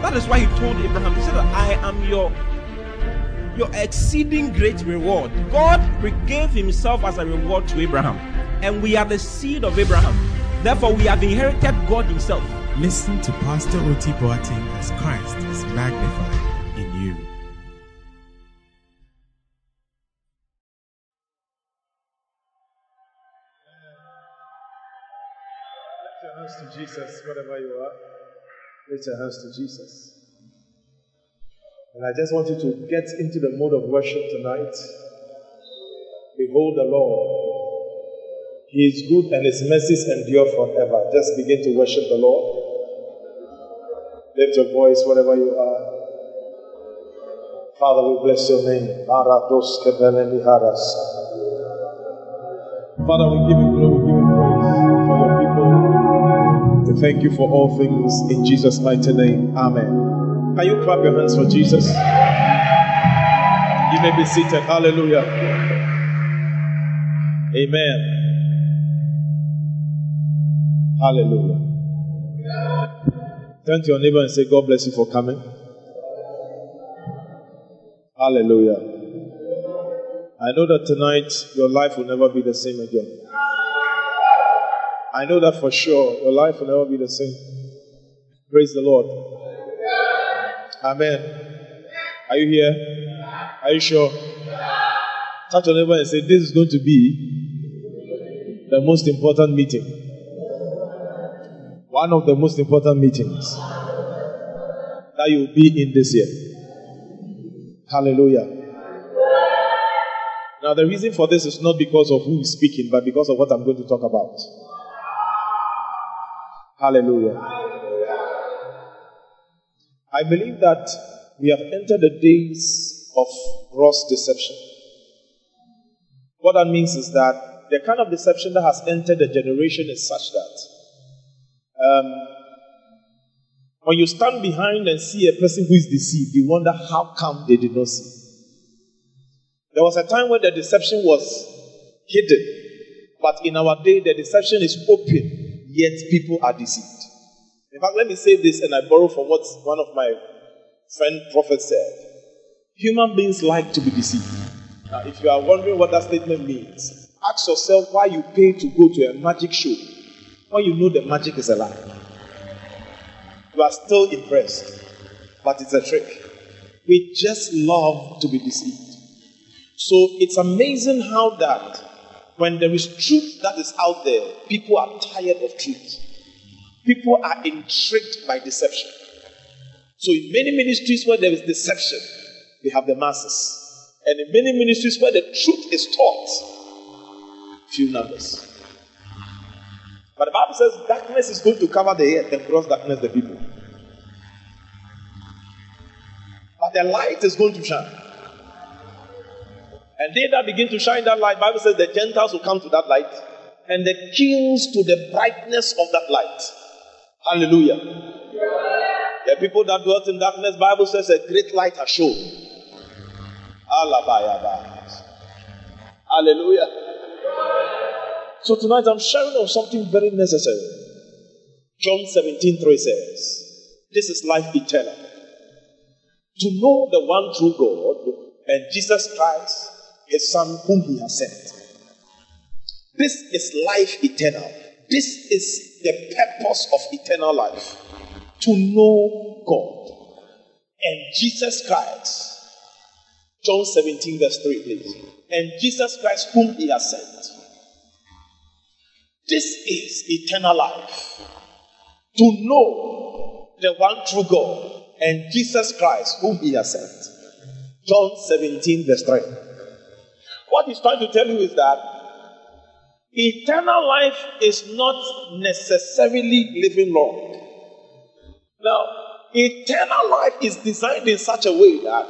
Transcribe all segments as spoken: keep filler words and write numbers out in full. that is why He told Abraham, He said, I am your, your exceeding great reward. God gave Himself as a reward to Abraham. And we are the seed of Abraham. Therefore, we have inherited God Himself. Listen to Pastor Otiboting as Christ is magnified in you. Lift your hands to Jesus, wherever you are. Lift your hands to Jesus. And I just want you to get into the mode of worship tonight. Behold the Lord. He is good and His mercies endure forever. Just begin to worship the Lord. Lift your voice wherever you are. Father, we bless your name. Father, we give you glory, we give you praise for your people. We thank you for all things in Jesus' mighty name. Amen. Can you clap your hands for Jesus? You may be seated. Hallelujah. Amen. Hallelujah. Turn to your neighbor and say, God bless you for coming. Hallelujah. I know that tonight your life will never be the same again. I know that for sure. Your life will never be the same. Praise the Lord. Amen. Are you here? Are you sure? Touch your neighbor and say, this is going to be the most important meeting. One of the most important meetings that you will be in this year. Hallelujah. Now, the reason for this is not because of who is speaking, but because of what I'm going to talk about. Hallelujah. I believe that we have entered the days of gross deception. What that means is that the kind of deception that has entered the generation is such that Um, when you stand behind and see a person who is deceived, you wonder how come they did not see. There was a time when the deception was hidden, but in our day, the deception is open, yet people are deceived. In fact, let me say this, and I borrow from what one of my friend prophets said. Human beings like to be deceived. Now, if you are wondering what that statement means, ask yourself why you pay to go to a magic show. When you know the magic is a lie, you are still impressed, but it's a trick. We just love to be deceived. So it's amazing how that when there is truth that is out there, people are tired of truth. People are intrigued by deception. So in many ministries where there is deception, we have the masses. And in many ministries where the truth is taught, few numbers. But the Bible says darkness is going to cover the earth and gross darkness the people. But the light is going to shine. And they that begin to shine that light, the Bible says the Gentiles will come to that light. And the kings to the brightness of that light. Hallelujah. The people that dwelt in darkness, the Bible says a great light has shone. Hallelujah. So tonight I'm sharing on something very necessary. John seventeen three says, this is life eternal, to know the one true God and Jesus Christ, His Son whom He has sent. This is life eternal. This is the purpose of eternal life. To know God and Jesus Christ. John seventeen verse three, please. And Jesus Christ whom He has sent. This is eternal life, to know the one true God and Jesus Christ whom He has sent. John seventeen verse three. What He's trying to tell you is that eternal life is not necessarily living long. Now, eternal life is designed in such a way that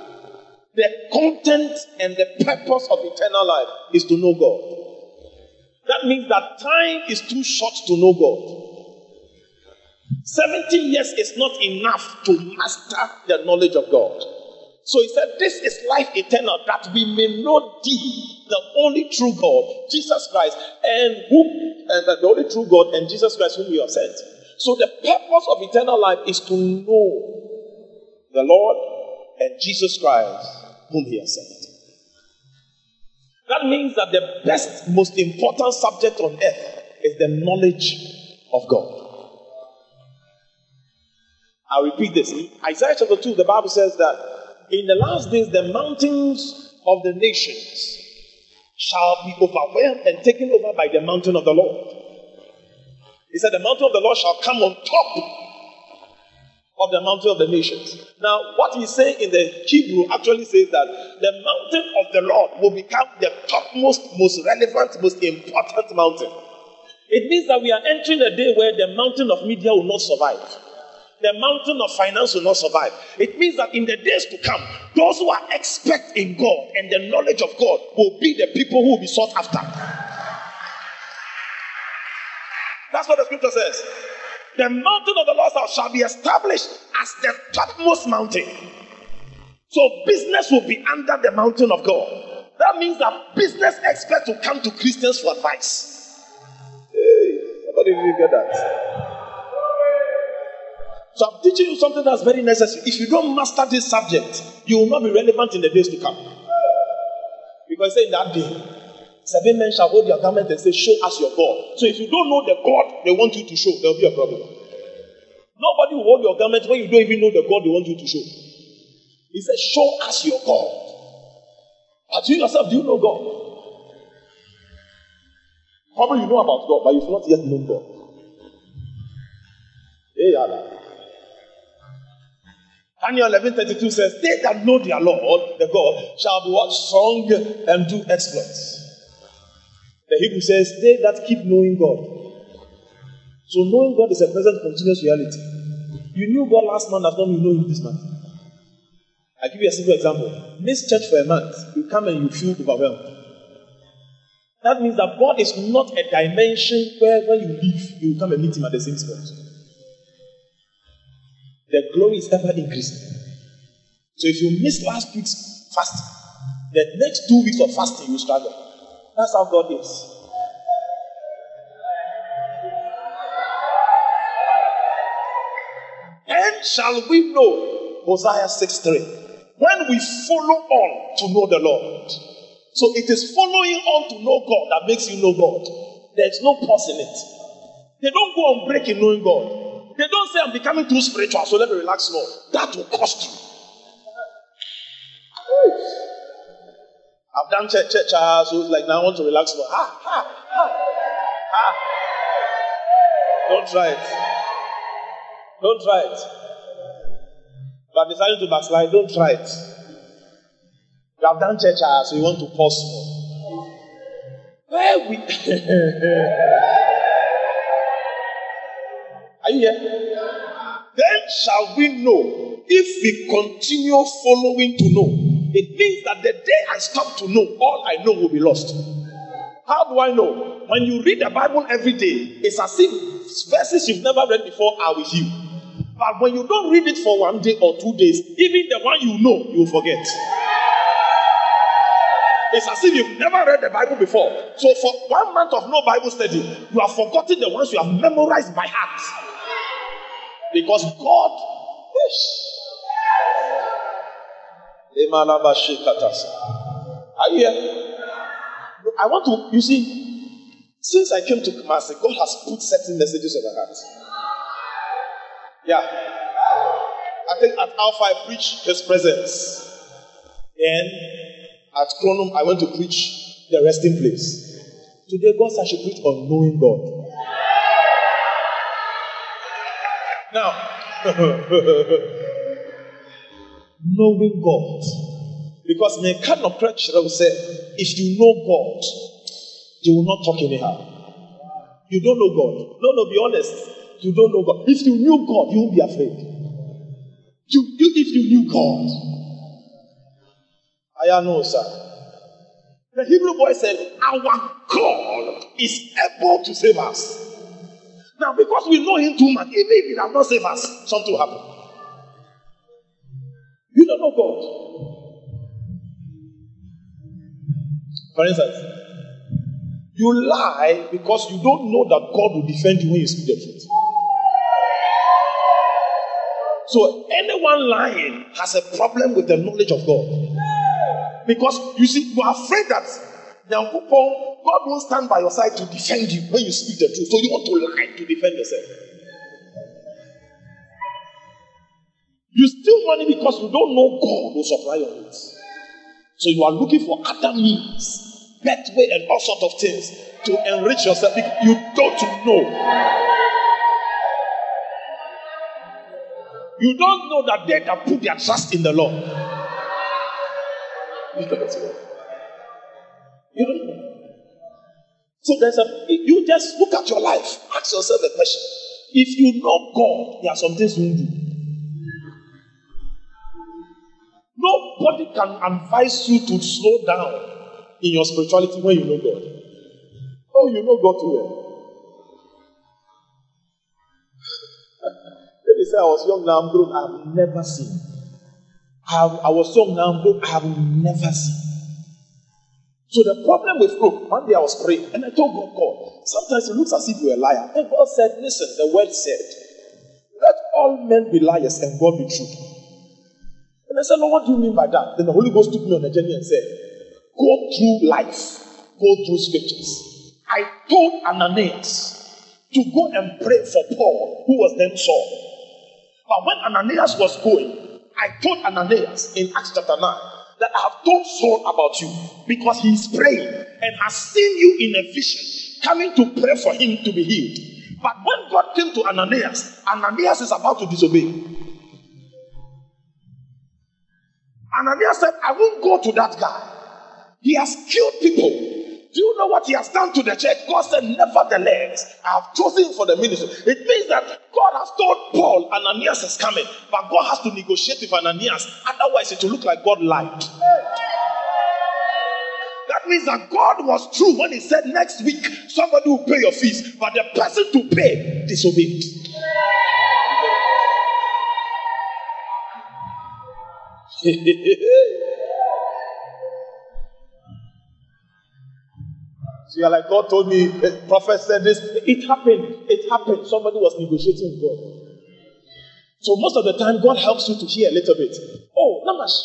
the content and the purpose of eternal life is to know God. That means that time is too short to know God. seventy years is not enough to master the knowledge of God. So he said, this is life eternal, that we may know thee, the only true God, Jesus Christ, and who, and the only true God, and Jesus Christ whom you have sent. So the purpose of eternal life is to know the Lord and Jesus Christ whom he has sent. That means that the best, most important subject on earth is the knowledge of God. I repeat this. In Isaiah chapter two, the Bible says that in the last days, the mountains of the nations shall be overwhelmed and taken over by the mountain of the Lord. He said the mountain of the Lord shall come on top of the mountain of the nations. Now, what he's saying in the Hebrew actually says that the mountain of the Lord will become the topmost, most relevant, most important mountain. It means that we are entering a day where the mountain of media will not survive. The mountain of finance will not survive. It means that in the days to come, those who are expert in God and the knowledge of God will be the people who will be sought after. That's what the scripture says. The mountain of the Lord's house shall be established as the topmost mountain. So business will be under the mountain of God. That means that business experts will come to Christians for advice. Hey, somebody didn't get that. So I'm teaching you something that's very necessary. If you don't master this subject, you will not be relevant in the days to come. Because in that day, seven men shall hold your garment and say, show us your God. So if you don't know the God they want you to show, there will be a problem. Nobody will hold your garment when you don't even know the God they want you to show. He said, show us your God. But you yourself, do you know God? Probably you know about God, but you've not yet known God. Hey, Allah. Daniel eleven thirty-two says, they that know their Lord, the God, shall be what? Strong and do exploits. The Hebrew says, they that keep knowing God. So knowing God is a present continuous reality. You knew God last month, as long as you know him this month. I give you a simple example. Miss church for a month, you come and you feel overwhelmed. That means that God is not a dimension where when you leave, you come and meet him at the same spot. The glory is ever increasing. So if you miss last week's fasting, the next two weeks of fasting, you struggle. That's how God is. And shall we know, Hosea six three, when we follow on to know the Lord. So it is following on to know God that makes you know God. There's no pause in it. They don't go on break in knowing God. They don't say, I'm becoming too spiritual, so let me relax more. That will cost you. I've done church, church, uh, so it's like now I want to relax more. Ha, ha, ha, ha. Don't try it. Don't try it. You have decided to backslide, don't try it. You have done church, uh, so you want to pause more. Where we? Are you here? Then shall we know if we continue following to know. It means that the day I stop to know, all I know will be lost. How do I know? When you read the Bible every day, it's as if verses you've never read before are with you. But when you don't read it for one day or two days, even the one you know, you'll forget. It's as if you've never read the Bible before. So for one month of no Bible study, you have forgotten the ones you have memorized by heart. Because God wished. Are you here? I want to, you see, since I came to Kumasi, God has put certain messages on my heart. Yeah. I think at Alpha I preached his presence. And at Chronum I went to preach the resting place. Today God said I should preach on knowing God. Now, knowing God. Because me kind of preacher will say, if you know God, you will not talk anyhow. You don't know God. No, no, be honest. You don't know God. If you knew God, you won't be afraid. You, you if you knew God. I know, sir. The Hebrew boy said, our God is able to save us. Now, because we know him too much, even if he does not save us, something will happen. You don't know God. For instance, you lie because you don't know that God will defend you when you see the truth. So anyone lying has a problem with the knowledge of God. Because you see, you are afraid that God won't stand by your side to defend you when you speak the truth. So you want to lie to defend yourself. You steal money because you don't know God will supply your needs. So you are looking for other means, Betway and all sorts of things to enrich yourself. You don't know. You don't know that they can put their trust in the Lord. You don't know. You don't know. So there's a, you just look at your life, ask yourself the question. If you know God, there are some things you will do. Nobody can advise you to slow down in your spirituality when you know God. Oh, you know God too well. They say, I was young, now I'm grown, I have never seen. I, have, I was young, now I'm grown, I have never seen. So the problem with growth, one day I was praying, and I told God, God, sometimes it looks as if you're a liar. And God said, listen, the word said, let all men be liars and God be true. And I said, Lord, what do you mean by that? Then the Holy Ghost took me on a journey and said, go through life, go through scriptures. I told Ananias to go and pray for Paul, who was then Saul. But when Ananias was going, I told Ananias in Acts chapter nine that I have told Saul about you because he is praying and has seen you in a vision coming to pray for him to be healed. But when God came to Ananias, Ananias is about to disobey. Ananias said, I won't go to that guy. He has killed people. Do you know what he has done to the church? God said, nevertheless, I have chosen for the ministry. It means that God has told Paul, Ananias is coming. But God has to negotiate with Ananias. Otherwise, it will look like God lied. That means that God was true when he said, next week, somebody will pay your fees. But the person to pay disobeyed. So you're like, God told me, the prophet said this. It happened. It happened. Somebody was negotiating with God. So most of the time, God helps you to hear a little bit. Oh, last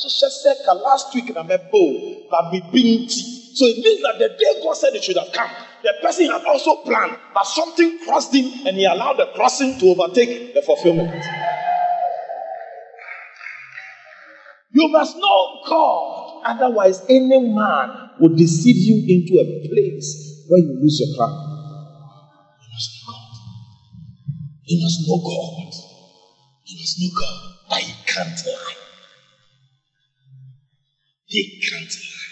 week, so it means that the day God said it should have come, the person had also planned, but something crossed him, and he allowed the crossing to overtake the fulfillment. You must know God. Otherwise, any man will deceive you into a place where you lose your crown. You must know God. You must know God. You must know God. But He can't lie. He can't lie.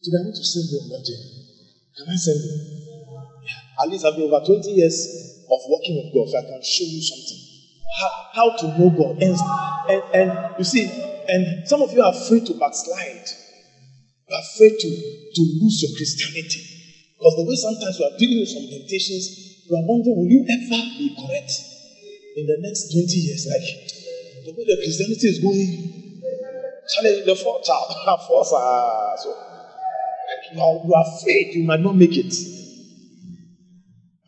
Today I want to send you on that journey. Can I send you? Yeah. At least I've been over twenty years of working with God. So I can show you something. How, how to know God. And, and, and you see, And some of you are afraid to backslide. You are afraid to, to lose your Christianity. Because the way sometimes you are dealing with some temptations, you are wondering, will you ever be correct in the next twenty years? Like, the way the Christianity is going, challenge the fourth child, force, uh, so you are, you are afraid you might not make it.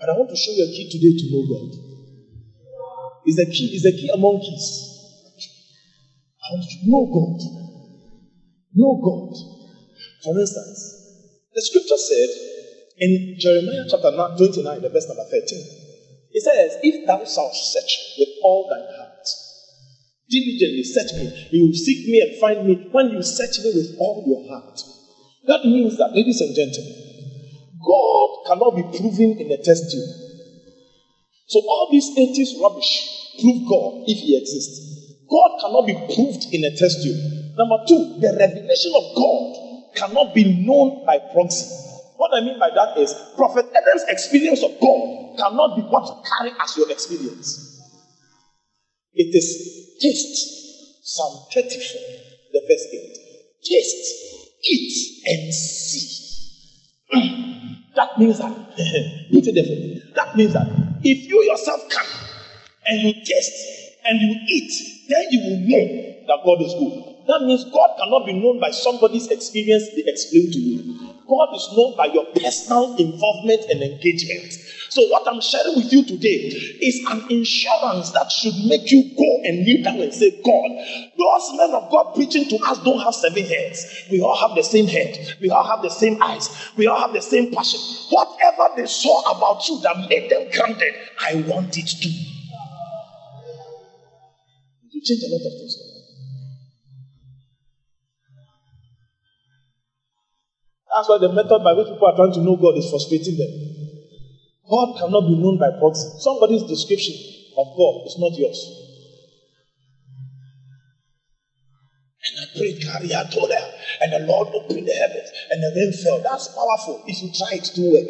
But I want to show you a key today to know God. It's the key, it's the key among keys. Know God. Know God. For instance, the scripture said in Jeremiah chapter twenty-nine, the verse number thirteen, it says, if thou shalt search with all thine heart, diligently search me, you will seek me and find me when you search me with all your heart. That means that, ladies and gentlemen, God cannot be proven in a test tube. So all this atheist rubbish prove God if He exists. God cannot be proved in a test tube. Number two, the revelation of God cannot be known by proxy. What I mean by that is, Prophet Adam's experience of God cannot be what you carry as your experience. It is taste. Psalm thirty-four, the verse eight. Taste, eat, and see. That means that, that means that if you yourself come and you taste and you eat, then you will know that God is good. That means God cannot be known by somebody's experience they explain to you. God is known by your personal involvement and engagement. So what I'm sharing with you today is an insurance that should make you go and kneel down and say, God, those men of God preaching to us don't have seven heads. We all have the same head. We all have the same eyes. We all have the same passion. Whatever they saw about you that made them grounded, I want it too. You change a lot of things. That's why the method by which people are trying to know God is frustrating them. God cannot be known by proxy. Somebody's description of God is not yours. And I prayed, carry out order, and the Lord opened the heavens, and the rain fell. That's powerful if you try it to work.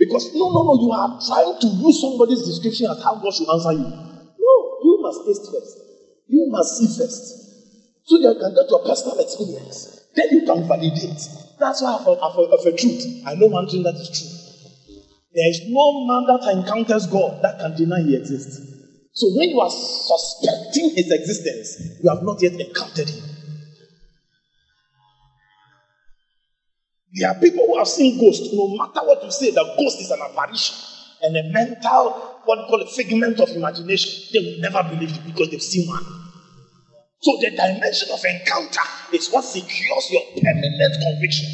Because no, no, no, you are trying to use somebody's description as how God should answer you. No, you must taste first. You must see first. So that you can get your personal experience. Then you can validate. That's why for, for, for truth, I know one thing that is true. There is no man that encounters God that can deny he exists. So when you are suspecting his existence, you have not yet encountered him. There are people who have seen ghosts. No matter what you say, the ghost is an apparition and a mental, what you call a figment of imagination. They will never believe you because they've seen one. So the dimension of encounter is what secures your permanent conviction.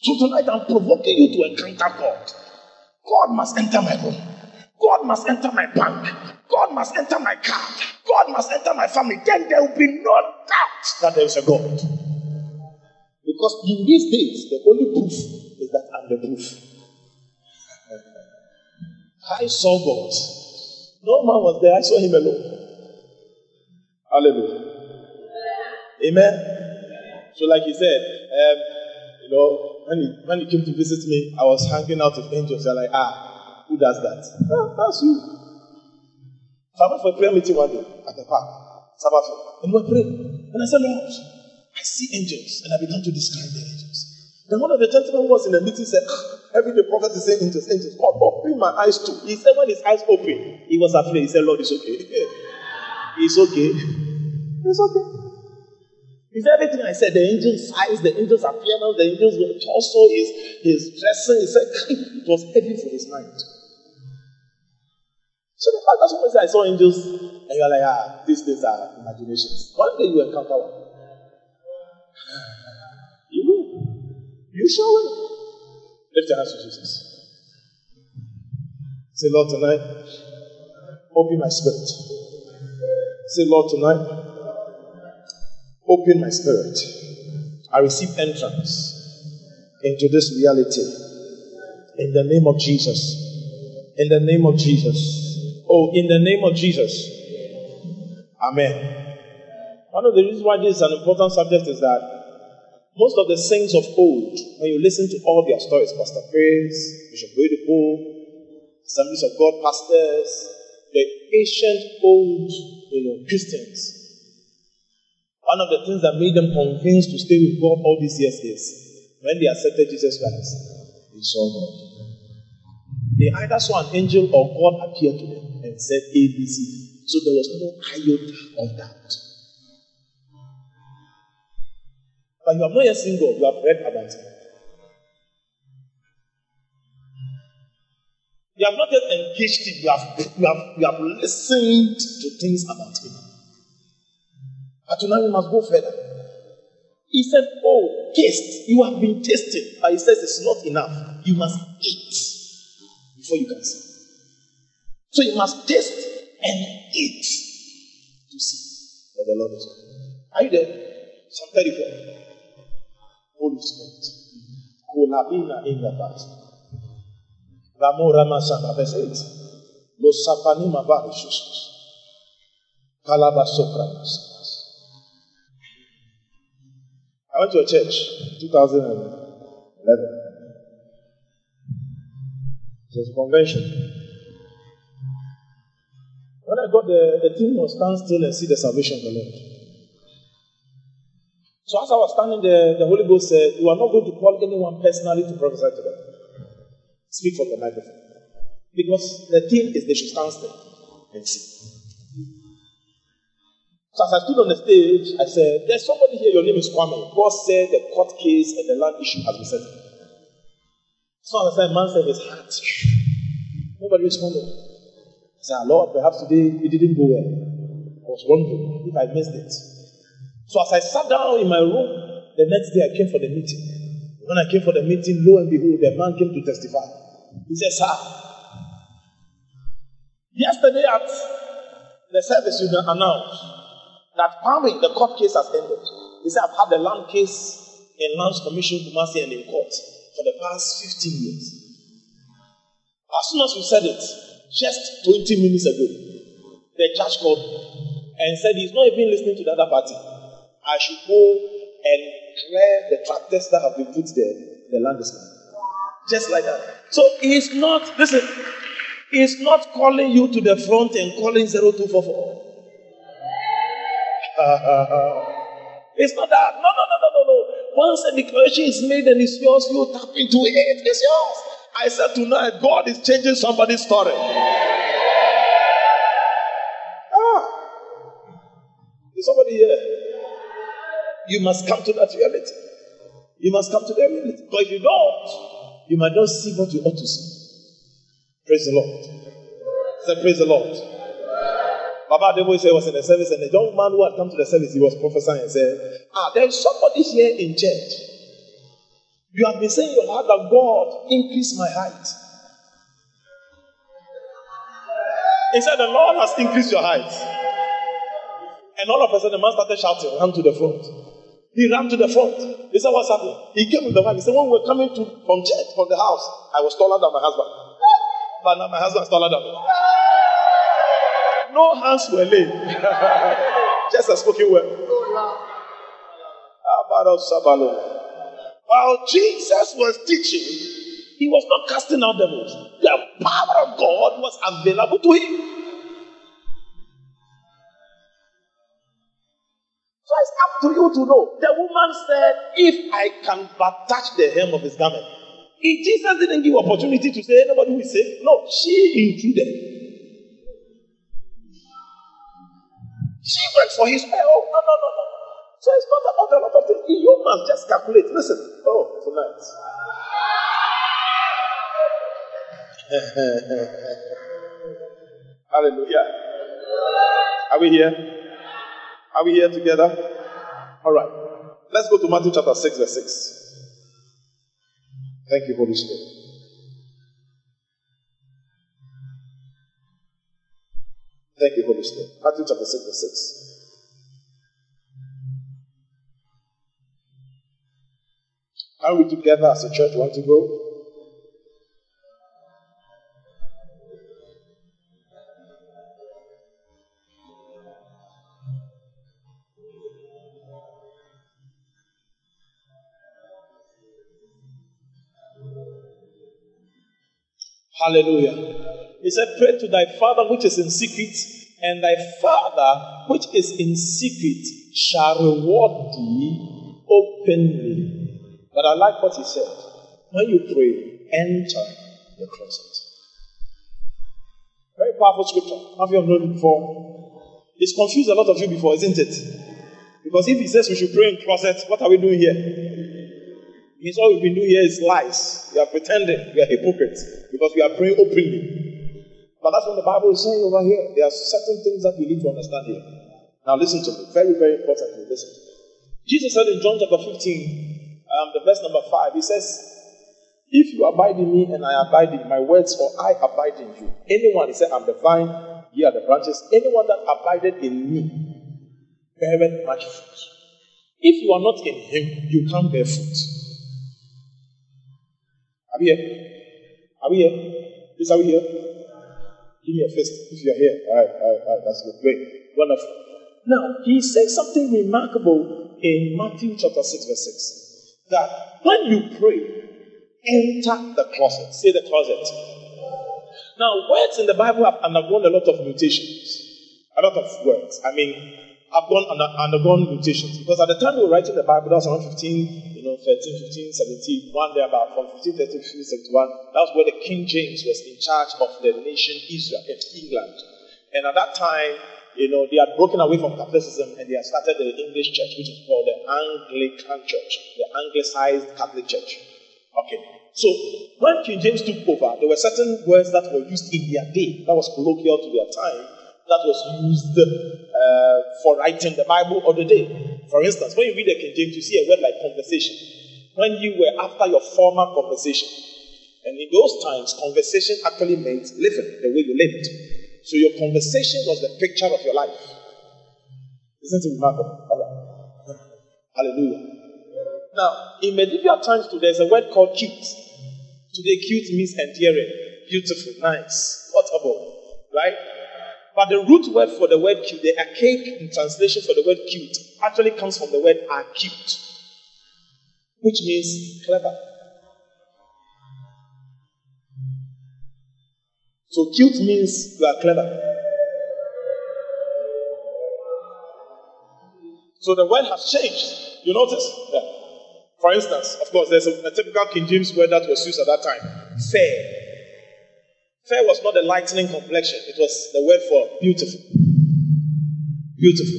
So tonight I'm provoking you to encounter God. God must enter my home. God must enter my bank. God must enter my car. God must enter my family. Then there will be no doubt that there is a God. Because in these days, the only proof is that I'm the proof. I saw God. No man was there. I saw him alone. Hallelujah. Amen. So like he said, um, you know, When he, when he came to visit me, I was hanging out with angels. They're like, ah, who does that? Ah, that's you. So I went for a prayer meeting one day at the park, Sabbath, and we were praying. And I said, Lord, I see angels. And I began to describe the angels. Then one of the gentlemen who was in the meeting said, ah, every day prophet is saying angels, angels. God, open my eyes too. He said, when his eyes opened, he was afraid. He said, Lord, it's okay. It's okay. It's okay. Is everything I said, the angel's size, the angel's appearance, the angel's torso, his, his dressing, he said, it was heavy for his mind. So the fact that someone said, I saw angels, and you're like, ah, these things are imaginations. One day you encounter one. You will. You sure will. Lift your hands to Jesus. Say, Lord, tonight, open my spirit. Say, Lord, tonight, open my spirit. I receive entrance into this reality. In the name of Jesus. In the name of Jesus. Oh, in the name of Jesus. Amen. One of the reasons why this is an important subject is that most of the saints of old, when you listen to all their stories, Pastor Praise, Bishop Beautiful, Assemblies of God pastors, the ancient old, you know, Christians, one of the things that made them convinced to stay with God all these years is when they accepted Jesus Christ, they saw God. They either saw an angel or God appeared to them and said A B C. So there was no iota of doubt. But you have not yet seen God, you have read about Him. You have not yet engaged Him, you have, you have, you have listened to things about Him. But tonight we must go further. He said, oh, taste. You have been tasted. But he says it's not enough. You must eat before you can see. So you must taste and eat to see that the Lord is good. Are you there? Psalm thirty-four. Holy Spirit. Kolabina in the past. Ramo Ramasama, verse eight. Los sapanima varishusus. Kalabasopramas. I went to a church in two thousand eleven. It was a convention. When I got there, the thing was stand still and see the salvation of the Lord. So as I was standing there, the Holy Ghost said, you are not going to call anyone personally to prophesy to them. Speak from the microphone. Because the thing is they should stand still and see. So as I stood on the stage, I said, there's somebody here, your name is Kwame. God said the court case and the land issue has been settled. So as I said, man said his heart. Nobody responded. I said, Lord, perhaps today it didn't go well. I was wondering if I missed it. So as I sat down in my room, the next day I came for the meeting. When I came for the meeting, lo and behold, the man came to testify. He said, sir, yesterday at the service you announced that Kwame, the court case has ended. He said, I've had the land case in lands commission, Kumasi, and in court for the past fifteen years. As soon as we said it, just twenty minutes ago, the judge called and said he's not even listening to the other party. I should go and clear the tractors that have been put there, the land is gone. Just like that. So he's not, listen, he's not calling you to the front and calling zero two four four. It's not that. No, no, no, no, no, no. Once a declaration is made and it's yours, you tap into it, it's yours. I said tonight, God is changing somebody's story. Is somebody here? You must come to that reality. You must come to that reality. But if you don't, you might not see what you ought to see. Praise the Lord. Say, praise the Lord. Baba Debo said he was in the service, and the young man who had come to the service, he was prophesying and said, ah, there is somebody here in church. You have been saying your heart that God increase my height. He said, the Lord has increased your height. And all of a sudden, the man started shouting, ran to the front. He ran to the front. He said, what's happening? He came with the wife. He said, when we were coming to, from church, from the house, I was taller than my husband. But now my husband is taller than me. No hands were laid. Just a spoken word. While Jesus was teaching, he was not casting out devils. The power of God was available to him. So it's up to you to know. The woman said, if I can but touch the hem of his garment. If Jesus didn't give opportunity to say anybody who is saved, no, she intruded. She went for his prayer. Oh, no, no, no, no. So it's not about a lot of things. You must just calculate. Listen. Oh, tonight. Hallelujah. Are we here? Are we here together? All right. Let's go to Matthew chapter six, verse six. Thank you, Holy Spirit. Thank you, Holy Spirit. Matthew chapter six, verse six. Are we together as a church? Want to go? Hallelujah. He said, pray to thy Father which is in secret, and thy Father which is in secret shall reward thee openly. But I like what he said. When you pray, enter the closet. Very powerful scripture. Have you heard it before? It's confused a lot of you before, isn't it? Because if he says we should pray in closet, what are we doing here? It's all we've been doing here is lies. We are pretending. We are hypocrites. Because we are praying openly. But that's what the Bible is saying over here. There are certain things that we need to understand here. Now listen to me. Very, very important. Listen. Jesus said in John chapter fifteen, um, the verse number five, he says, if you abide in me and I abide in my words, or I abide in you. Anyone, he said, I'm the vine, ye are the branches. Anyone that abided in me, beareth much fruit. If you are not in him, you can't bear fruit. Are we here? Are we here? Please, are we here? Give me a fist if you are here. All right, all right, all right. That's good. Great. Wonderful. Now, he says something remarkable in Matthew chapter six, verse six. That when you pray, enter the closet. Say the closet. Now, words in the Bible have undergone a lot of mutations. a lot of works. I mean, I've gone under, undergone mutations, because at the time we were writing the Bible, that was around fifteen, you know, thirteen, fifteen, seventeen, one day about from fifteen, thirteen, fifteen, seventy-one. That was where the King James was in charge of the nation Israel in England. And at that time, you know, they had broken away from Catholicism and they had started the English church, which is called the Anglican Church, the Anglicized Catholic Church. Okay. So, when King James took over, there were certain words that were used in their day, that was colloquial to their time, that was used uh, for writing the Bible of the day. For instance, when you read the King James, you see a word like conversation. When you were after your former conversation, and in those times, conversation actually meant living, the way you lived. So your conversation was the picture of your life. Isn't it remarkable? All right. Hallelujah. Now, in medieval times too, there's a word called cute. Today, cute means endearing, beautiful, nice, portable, right? But the root word for the word cute, the archaic in translation for the word cute, actually comes from the word acute, which means clever. So cute means you are clever. So the word has changed. You notice? Yeah. For instance, of course, there's a, a typical King James word that was used at that time. Fair. Fair was not a lightening complexion. It was the word for beautiful. Beautiful.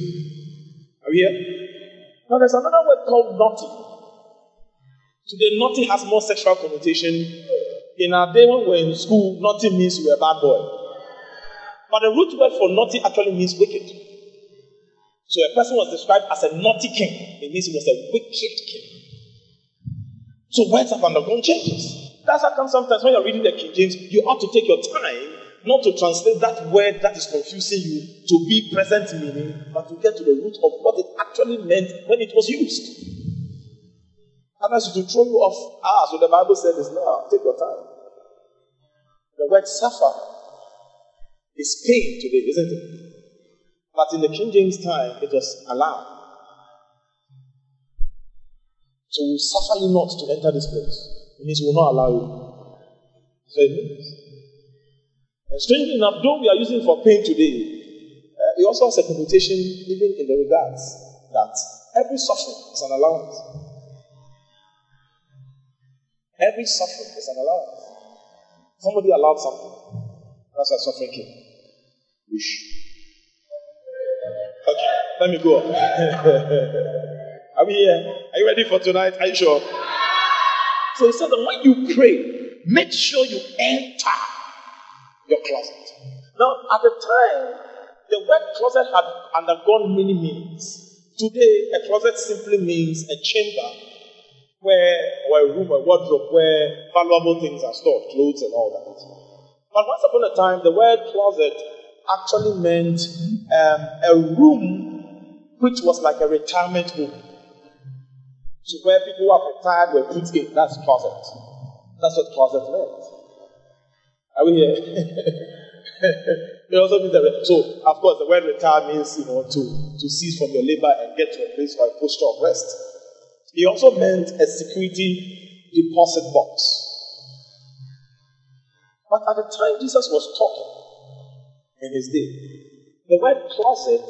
Are we here? Now there's another word called naughty. Today, naughty has more sexual connotation. In our day when we were in school, naughty means you were a bad boy. But the root word for naughty actually means wicked. So a person was described as a naughty king. It means he was a wicked king. So words have undergone changes. That's how come sometimes when you're reading the King James, you ought to take your time not to translate that word that is confusing you to be present meaning, but to get to the root of what it actually meant when it was used. Otherwise, it will throw you off. Ah, so the Bible said this. No, take your time. The word suffer is pain today, isn't it? But in the King James time, it was allowed. So we suffer you not to enter this place. It means we will not allow you. That's what it means. And strangely enough, though we are using it for pain today, uh, it also has a connotation even in the regards that every suffering is an allowance. Every suffering is an allowance. Somebody allowed something. That's a suffering king. Wish. Okay, let me go on. Are we here? Are you ready for tonight? Are you sure? So he said that when you pray, make sure you enter your closet. Now, at the time, the word closet had undergone many meanings. Today, a closet simply means a chamber where, or a room, a wardrobe where valuable things are stored, clothes and all that. But once upon a time, the word closet actually meant um, a room which was like a retirement room. So where people who are retired were put in, that's closet. That's what closet meant. Are we here? It also means that, so of course the word retired means, you know, to, to cease from your labor and get to a place for a posture of rest. It also meant a security deposit box. But at the time Jesus was talking in his day, the word closet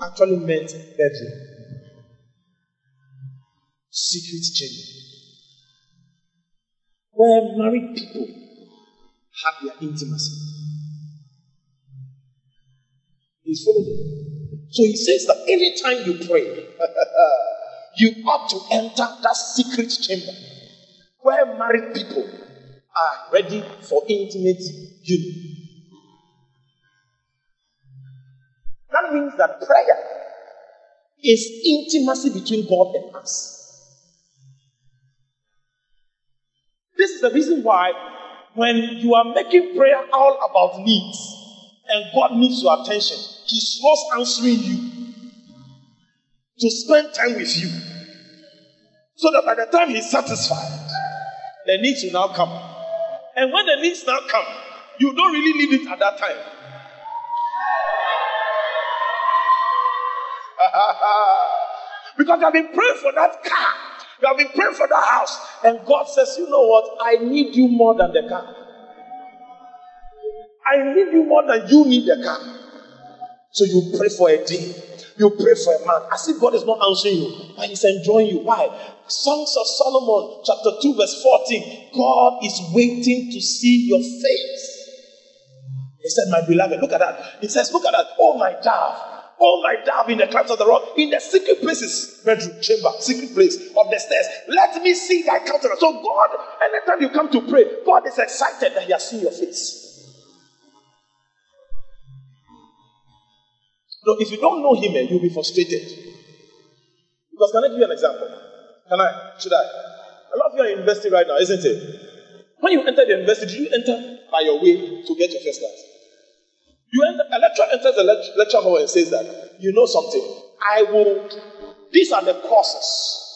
actually meant bedroom. Secret chamber where married people had their intimacy. He's following me. So he says that anytime you pray, you ought to enter that secret chamber where married people are ready for intimate union. That means that prayer is intimacy between God and us. This is the reason why when you are making prayer all about needs and God needs your attention, He slows answering you to spend time with you so that by the time He's satisfied, the needs will now come. And when the needs now come, you don't really need it at that time. Because you have been praying for that car. You have been praying for the house. And God says, you know what? I need you more than the car. I need you more than you need the car. So you pray for a thing, you pray for a man, as if God is not answering you, but He's enjoying you. Why? Songs of Solomon, chapter two, verse fourteen. God is waiting to see your faith. He said, my beloved, look at that. He says, look at that. Oh, my dove. Oh, my dove in the clefts of the rock, in the secret places, bedroom, chamber, secret place of the stairs. Let me see thy countenance. So God, anytime you come to pray, God is excited that He has seen your face. No, if you don't know Him, you'll be frustrated. Because can I give you an example? Can I? Should I? A lot of you are in university right now, isn't it? When you enter the university, do you enter by your way to get your first class? You enter, a lecturer enters the lect- lecture hall and says that, you know something, I will, these are the courses,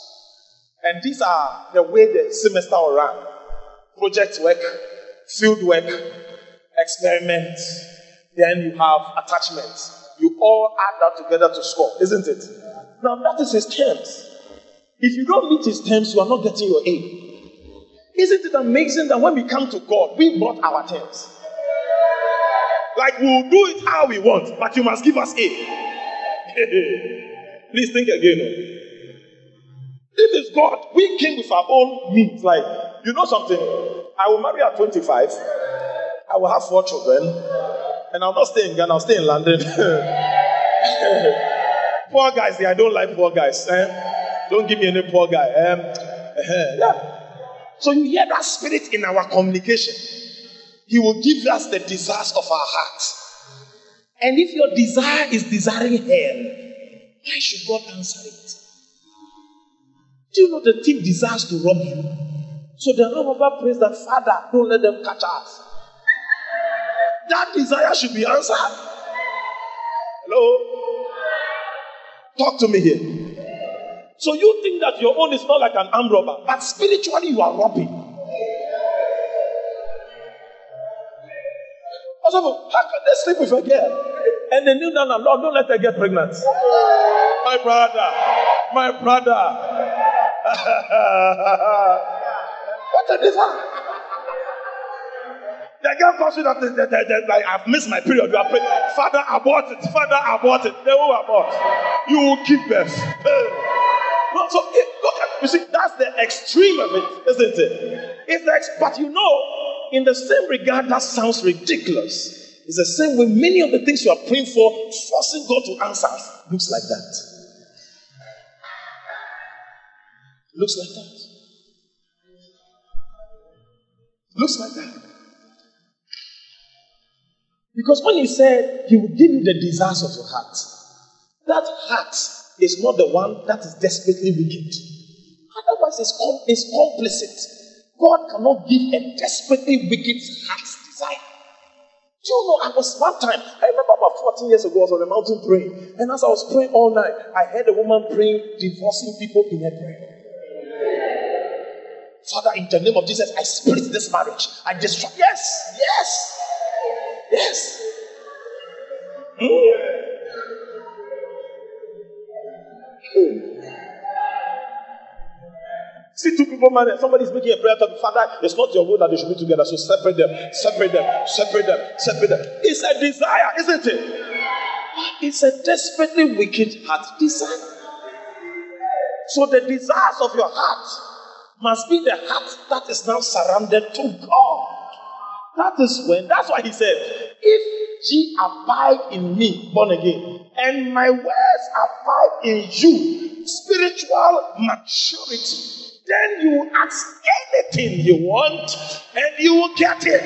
and these are the way the semester will run. Project work, field work, experiments, then you have attachments. You all add that together to score, isn't it? Now that is His terms. If you don't meet His terms, you are not getting your aim. Isn't it amazing that when we come to God, we brought our terms? Like, we'll do it how we want, but you must give us A. Please think again. This is God. We came with our own means. Like, you know something? I will marry at twenty-five. I will have four children. And I'll not stay in Ghana, I'll stay in London. Poor guys, yeah, I don't like poor guys. Eh? Don't give me any poor guy. Um, yeah. So you hear that spirit in our communication. He will give us the desires of our hearts. And if your desire is desiring hell, why should God answer it? Do you know the thief desires to rob you? So the robber prays that, Father, don't let them catch us. That desire should be answered. Hello? Talk to me here. So you think that your own is not like an armed robber, but spiritually you are robbing. How can they sleep with a girl? And they knew that, no, Lord, don't let her get pregnant. My brother, my brother. What a disaster. The girl calls you that, like, I've missed my period. You are praying, Father, abort it. Father, abort it. They will abort. You will give birth. No, so it, look at, you see, that's the extreme of it, isn't it? It's the ex- but you know, in the same regard, that sounds ridiculous. It's the same way many of the things you are praying for, forcing God to answer, looks like that. Looks like that. Looks like that. Because when He said He will give you the desires of your heart, that heart is not the one that is desperately wicked. Otherwise, it's, com- it's complicit. God cannot give a desperately wicked heart's desire. Do you know, I was one time, I remember about fourteen years ago, I was on a mountain praying. And as I was praying all night, I heard a woman praying, divorcing people in her prayer. Father, in the name of Jesus, I split this marriage. I destroy. Yes, yes, yes. Mm. Mm. See two people, man, and somebody's making a prayer talking, Father, it's not your will that they should be together, so separate them, separate them, separate them, separate them. It's a desire, isn't it? It's a desperately wicked heart desire. So the desires of your heart must be the heart that is now surrendered to God. That is when, that's why He said, if ye abide in me, born again, and my words abide in you, spiritual maturity, then you will ask anything you want and you will get it.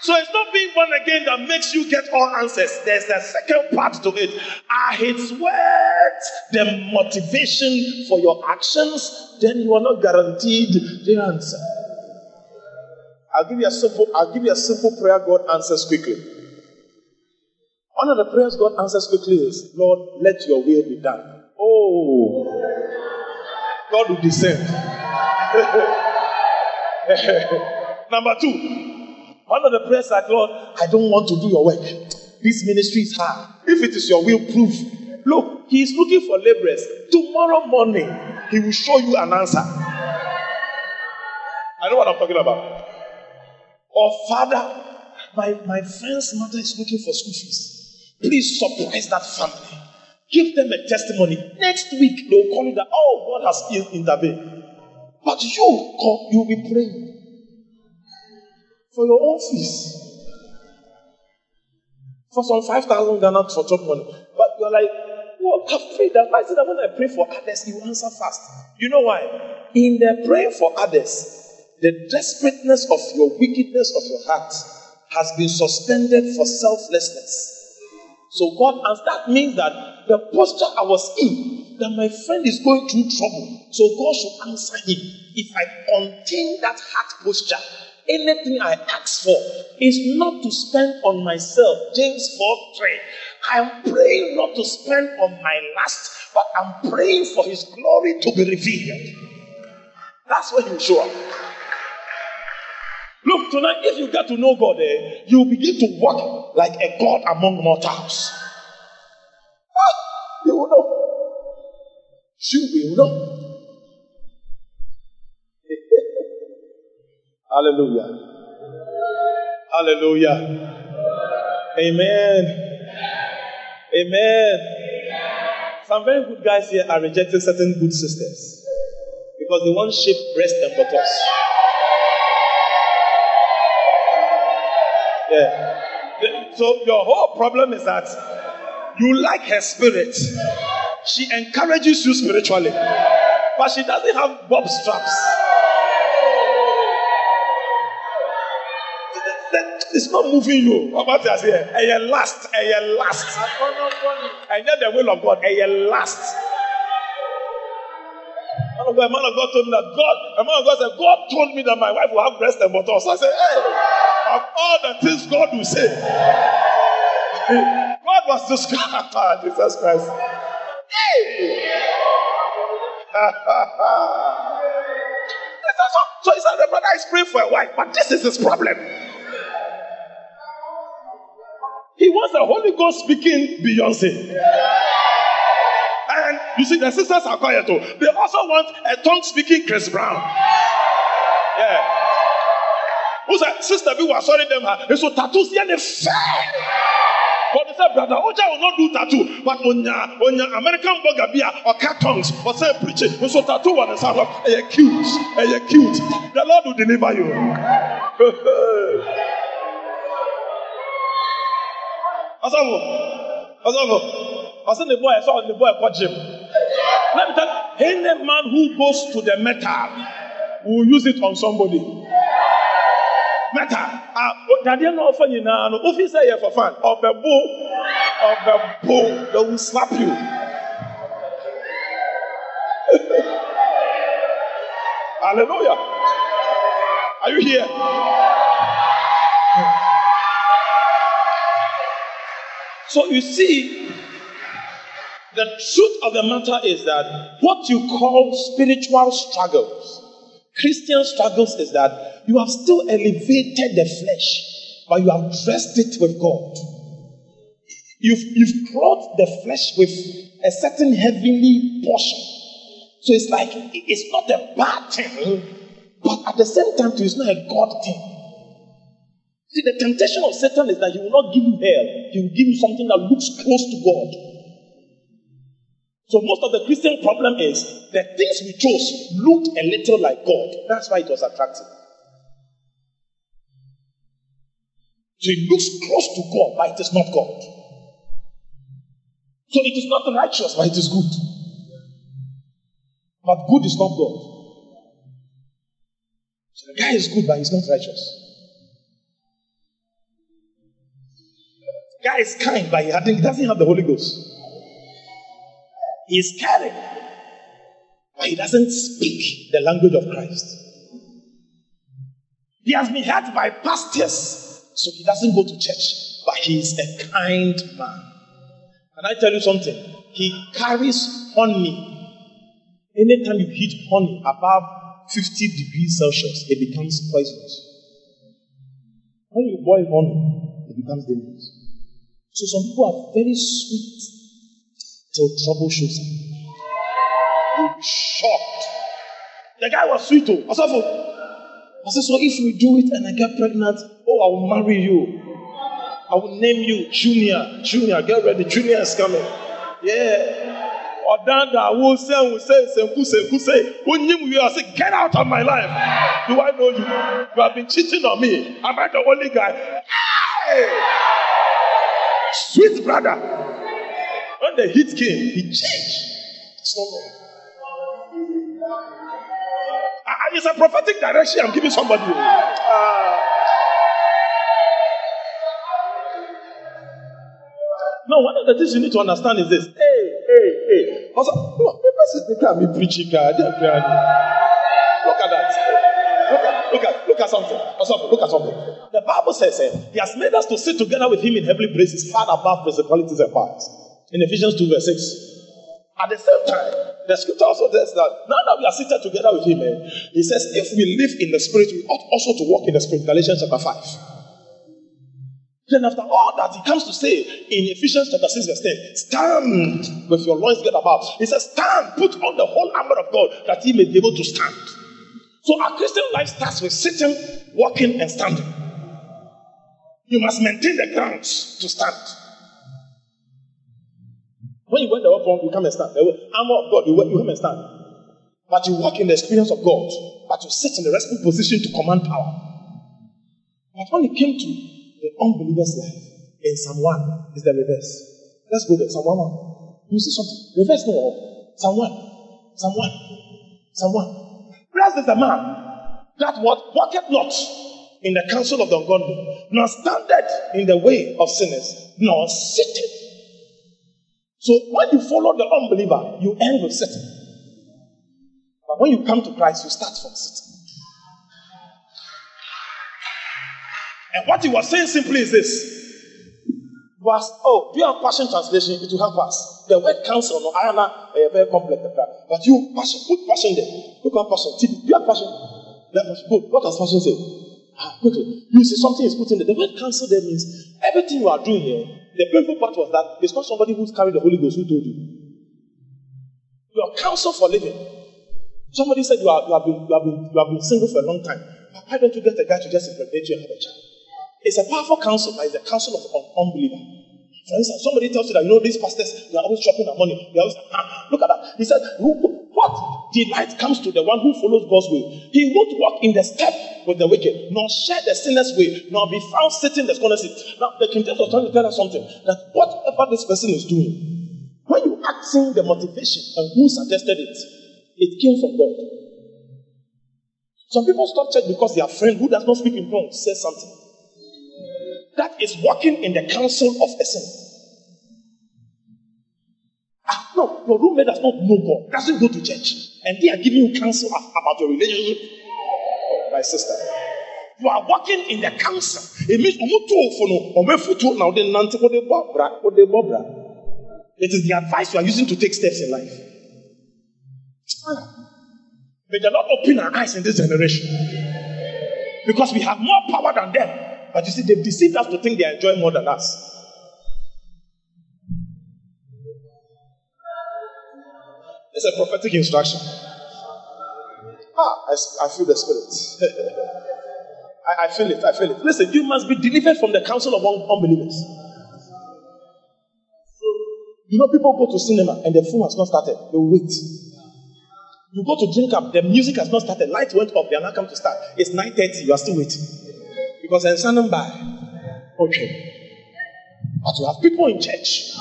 So it's not being born again that makes you get all answers. There's a second part to it. Are His words the motivation for your actions? Then you are not guaranteed the answer. I'll give you a simple, I'll give you a simple prayer God answers quickly. One of the prayers God answers quickly is, Lord, let your will be done. Oh, God will descend. Number two, one of the prayers like, Lord, I don't want to do your work. This ministry is hard. If it is your will, prove. Look, He is looking for laborers. Tomorrow morning, He will show you an answer. I know what I'm talking about. Oh, Father, my, my friend's mother is looking for school fees. Please surprise that family. Give them a testimony. Next week, they'll call you that, oh, God has intervened. But you, God, you'll be praying for your own fees. For some five thousand Ghana for top money. But you're like, oh, I've prayed that. I said that when I pray for others, you answer fast. You know why? In the praying for others, the desperateness of your wickedness of your heart has been suspended for selflessness. So God, and that means that the posture I was in, that my friend is going through trouble, so God should answer him. If I contain that heart posture, anything I ask for is not to spend on myself. James four three. I'm praying not to spend on my lust, but I'm praying for his glory to be revealed. That's what you show up. Look, tonight, if you get to know God, eh, you begin to walk like a God among mortals. Ah, you will know. You will know. Hallelujah. Hallelujah. Amen. Amen. Some very good guys here are rejecting certain good systems because they want shape, breast, and buttocks. Yeah. So your whole problem is that you like her spirit. She encourages you spiritually, but she doesn't have bob straps. It's not moving you. What about this here? And you last, and you last, and then the will of God, and you last. A man of God told me that God, a man of God said, God told me that my wife will have breast and buttocks. I said, hey, of all the things God will say, God was just Jesus Christ. Hey. So he said, the brother is praying for a wife, but this is his problem. He wants the Holy Ghost speaking Beyonce. And you see, the sisters are quiet too. They also want a tongue-speaking Chris Brown. Yeah. Who said, sister, we were sorry them. And so tattoos, they fail. But they said, brother, Oja will not do tattoo. But on your American burger beer or cartons, or say preaching, and so tattoo one is out of, and you're cute, and you're cute. The Lord will deliver you. Asavo, Asavo. I said, the boy, I saw the boy called Jim. Let me tell you, any man who goes to the metal will use it on somebody. Metal. Daddy, no fun, you know. If you say you're for fun, or the bull, or the bull, they will slap you. Hallelujah. Are you here? So you see, the truth of the matter is that what you call spiritual struggles, Christian struggles, is that you have still elevated the flesh, but you have dressed it with God. You've, you've clothed the flesh with a certain heavenly portion. So it's like, it's not a bad thing, but at the same time, it's not a God thing. See, the temptation of Satan is that he will not give you hell. He will give you something that looks close to God. So most of the Christian problem is the things we chose looked a little like God. That's why it was attractive. So it looks close to God, but it is not God. So it is not righteous, but it is good. But good is not God. So the guy is good, but he's not righteous. The guy is kind, but he doesn't have the Holy Ghost. He is caring, but he doesn't speak the language of Christ. He has been hurt by pastors, so he doesn't go to church, but he is a kind man. And I tell you something, he carries honey. Anytime you heat honey above fifty degrees Celsius, it becomes poisonous. When you boil honey, it becomes dangerous. So some people are very sweet till trouble shows up. You'll be shocked. The guy was sweet too. I said, so if we do it and I get pregnant, oh, I'll marry you. I will name you Junior. Junior, get ready. Junior is coming. Yeah. Odanda will say, will say, will say, get out of my life. Do I know you? You have been cheating on me. Am I the only guy? Hey! Sweet brother. When the heat came, he changed. It's not normal. And it's a prophetic direction I'm giving somebody. Uh, No, one of the things you need to understand is this. Hey, hey, hey. Also, look, people say they can't be preaching. Look at that. Look at, look at, look at something. something. Look at something. The Bible says, eh, He has made us to sit together with Him in heavenly places, far above principalities and powers. In Ephesians two, verse six. At the same time, the scripture also says that now that we are seated together with Him, eh, He says, if we live in the Spirit, we ought also to walk in the Spirit. Galatians chapter five. Then after all that, He comes to say in Ephesians chapter six verse ten, stand with your loins girt about. He says, stand, put on the whole armor of God that ye may be able to stand. So our Christian life starts with sitting, walking, and standing. You must maintain the ground to stand. When you wear the weapon, you come and stand. The armor of God, you, you come and stand. But you walk in the experience of God. But you sit in the restful position to command power. But when it came to the unbeliever's life in Psalm one is the reverse. Let's go there. Psalm one. You see something? Reverse no. Psalm one. Psalm one. Psalm one. Blessed is the man that what walketh not in the counsel of the ungodly, nor standeth in the way of sinners, nor sitteth. So when you follow the unbeliever, you end with sitting. But when you come to Christ, you start from sitting. And what he was saying simply is this. Was, oh, do you have Passion Translation? It will help us. The word counsel, no, I am not uh, very complex. But you, passion, put passion there. Look at passion. Do you have passion? Good. What does passion say? Ah, quickly. You see, something is put in there. The word counsel there means everything you are doing here, the painful part was that it's not somebody who's carried the Holy Ghost who told you. Your counsel for living. Somebody said you, are, you, have been, you, have been, you have been single for a long time. But why don't you get a guy to just impregnate you and have a child? It's a powerful counsel, but it's a counsel of an unbeliever. For instance, somebody tells you that, you know, these pastors, they are always dropping their money. They are always, ah, look at that. He said, what delight comes to the one who follows God's way? He won't walk in the step with the wicked, nor share the sinner's way, nor be found sitting in the scorner's seat. Now, the context was trying to tell us something, that whatever this person is doing, when you ask him the motivation and who suggested it, it came from God. Some people stop church because their friend who does not speak in tongues says something. That is walking in the counsel of a sinner. Ah, no, your roommate does not know God, doesn't go to church, and they are giving you counsel about your relationship. My sister, you are walking in the counsel. It means it is the advice you are using to take steps in life. May the Lord open our eyes in this generation, because we have more power than them. But you see, they've deceived us to think they enjoy more than us. It's a prophetic instruction. Ah, I, I feel the Spirit. I, I feel it, I feel it. Listen, you must be delivered from the counsel of unbelievers. You know, people go to cinema and the film has not started. They wait. You go to drink up, the music has not started. Light went off, they are not come to start. It's nine thirty, you are still waiting. Because I'm standing by. Okay. But you have people in church. As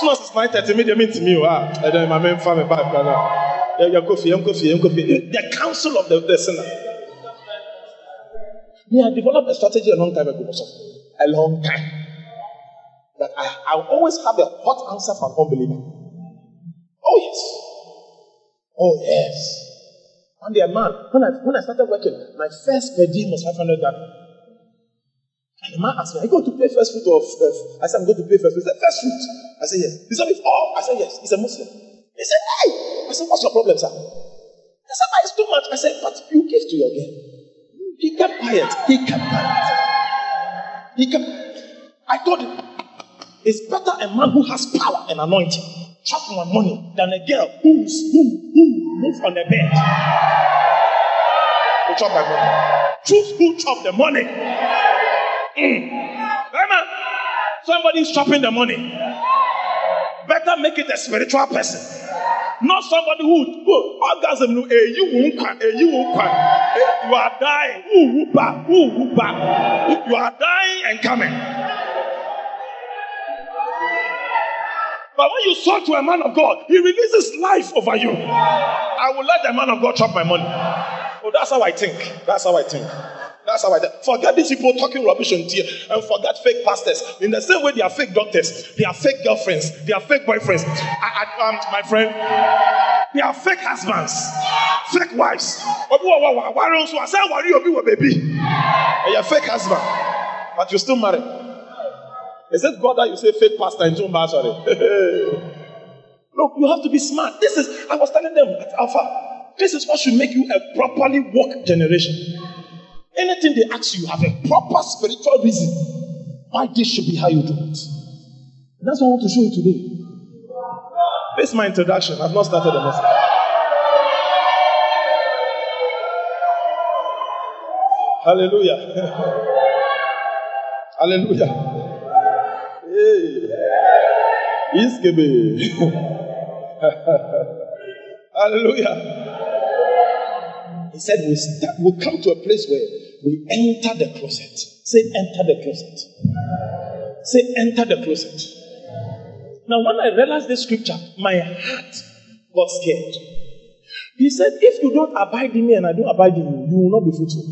soon as it's nine thirty, they mean to me, ah, I don't my main family back. The counsel of the, the sinner. We had developed a strategy a long time ago. A long time. That I, I always have a hot answer from unbeliever. Oh, yes. Oh, yes. One day, a man, when I, when I started working, my first per diem was five hundred dollars. And the man asked me, are you going to pay first fruit or first? I said, I'm going to pay first fruit. He said, first fruit? I said, yes. He said, with all? I said, yes. He's a Muslim. He said, hey! I said, what's your problem, sir? He said, it's too much. I said, but you give to your girl. He kept quiet. He kept quiet. He kept I told him, it's better a man who has power and anointing trap my money than a girl who's who who moves on the bed. Who chop that money? Choose who chop the money. Mm. Come on. Somebody's chopping the money. Better make it a spiritual person. Not somebody who who orgasm. Hey, you won't come. Hey, you won't come. Hey, you are dying. Ooh, whoop, ooh, whoop. You are dying and coming. But when you talk to a man of God, he releases life over you. I will let the man of God chop my money. Oh, that's how I think. That's how I think. That's how I think. Forget these people talking rubbish on tear and forget fake pastors. In the same way, they are fake doctors. They are fake girlfriends. They are fake boyfriends. I, I, um, my friend, they are fake husbands, fake wives. You're a fake husband, but you're still married. Is it God that you say fake pastor in Zumba? Sorry. Look, you have to be smart. This is, I was telling them at Alpha, this is what should make you a properly woke generation. Anything they ask you, you have a proper spiritual reason why this should be how you do it. And that's what I want to show you today. This is my introduction. I've not started the message. Hallelujah. Hallelujah. Hey. Iskebe. Hallelujah. He said, we'll, start, we'll come to a place where we enter the closet. Say, enter the closet. Say, enter the closet. Now, when I realized this scripture, my heart got scared. He said, if you don't abide in me and I don't abide in you, you will not be fruitful.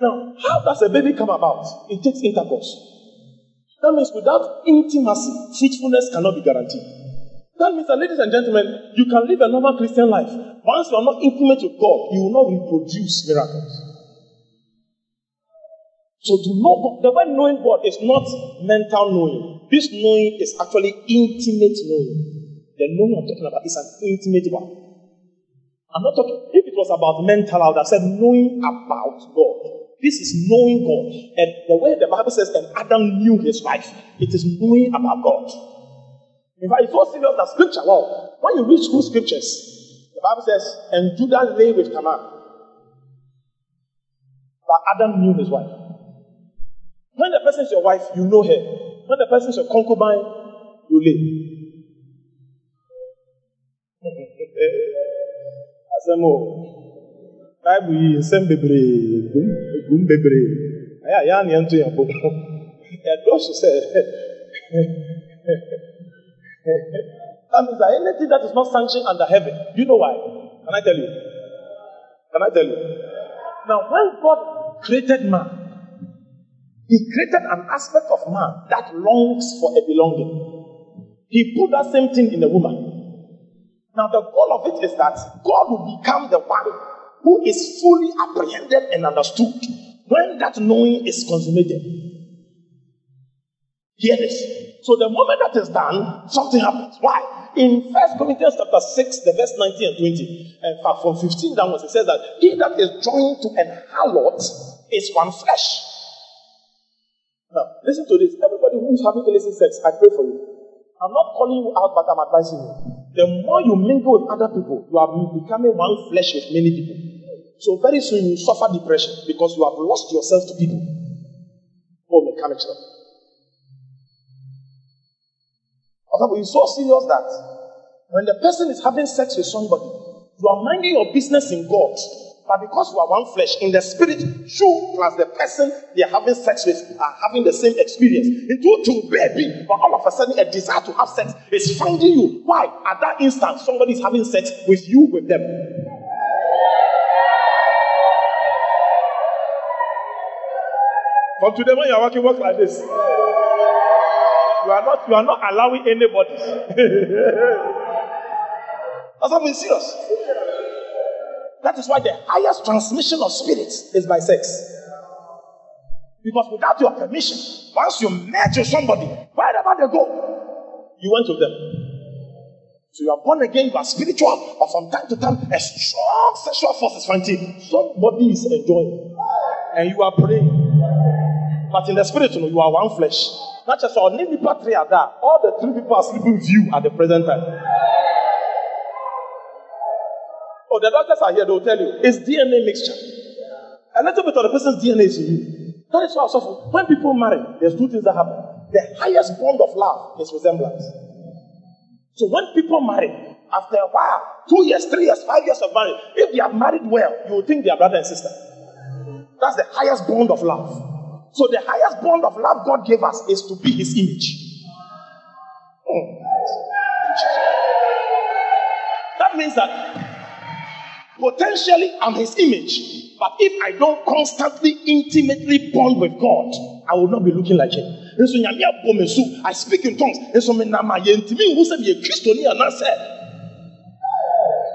Now, how does a baby come about? It takes intercourse. That means without intimacy, fruitfulness cannot be guaranteed. That means that, ladies and gentlemen, you can live a normal Christian life. Once you are not intimate with God, you will not reproduce miracles. So to know God, the word knowing God is not mental knowing. This knowing is actually intimate knowing. The knowing I'm talking about is an intimate one. I'm not talking, if it was about mental, I would have said knowing about God. This is knowing God. And the way the Bible says, and Adam knew his wife, it is knowing about God. In fact, it's so serious that scripture, well, when you read school scriptures, the Bible says, and Judah lay with Tamar. But Adam knew his wife. When the person is your wife, you know her. When the person is your concubine, you lay. That means that anything that is not sanctioned under heaven, you know why? Can I tell you? Can I tell you? Now, when God created man, He created an aspect of man that longs for a belonging. He put that same thing in a woman. Now the goal of it is that God will become the one who is fully apprehended and understood when that knowing is consummated. Hear this. So the moment that is done, something happens. Why? In First Corinthians chapter six, the verse nineteen and twenty, and from fifteen downwards, it says that he that is joined to an harlot is one flesh. Now, listen to this. Everybody who's having illicit sex, I pray for you. I'm not calling you out, but I'm advising you. The more you mingle with other people, you are becoming one flesh with many people. So very soon you suffer depression because you have lost yourself to people. Oh, mechanical. Although it's so serious that when the person is having sex with somebody, you are minding your business in God. But because we are one flesh, in the spirit, you plus the person they are having sex with are having the same experience. Into two baby, but all of a sudden a desire to have sex is finding you. Why? At that instant, somebody is having sex with you, with them. From today, when you are working, work like this. You are not, you are not allowing anybody. That's not being serious. That is why the highest transmission of spirits is by sex. Because without your permission, once you merge with somebody, wherever they go, you went with them. So you are born again, you are spiritual, but from time to time, a strong sexual force is fighting. Somebody is enjoying, and you are praying. But in the spirit, you know, you are one flesh. Not just all three people are there. All the three people are sleeping with you at the present time. Oh, the doctors are here, they'll tell you, it's D N A mixture. A little bit of the person's D N A is in you. That is how successful. When people marry, there's two things that happen. The highest bond of love is resemblance. So when people marry, after a while, two years, three years, five years of marriage, if they are married well, you will think they are brother and sister. That's the highest bond of love. So the highest bond of love God gave us is to be His image. Mm. That means that potentially I'm His image, but if I don't constantly, intimately bond with God, I will not be looking like Him. I speak in tongues.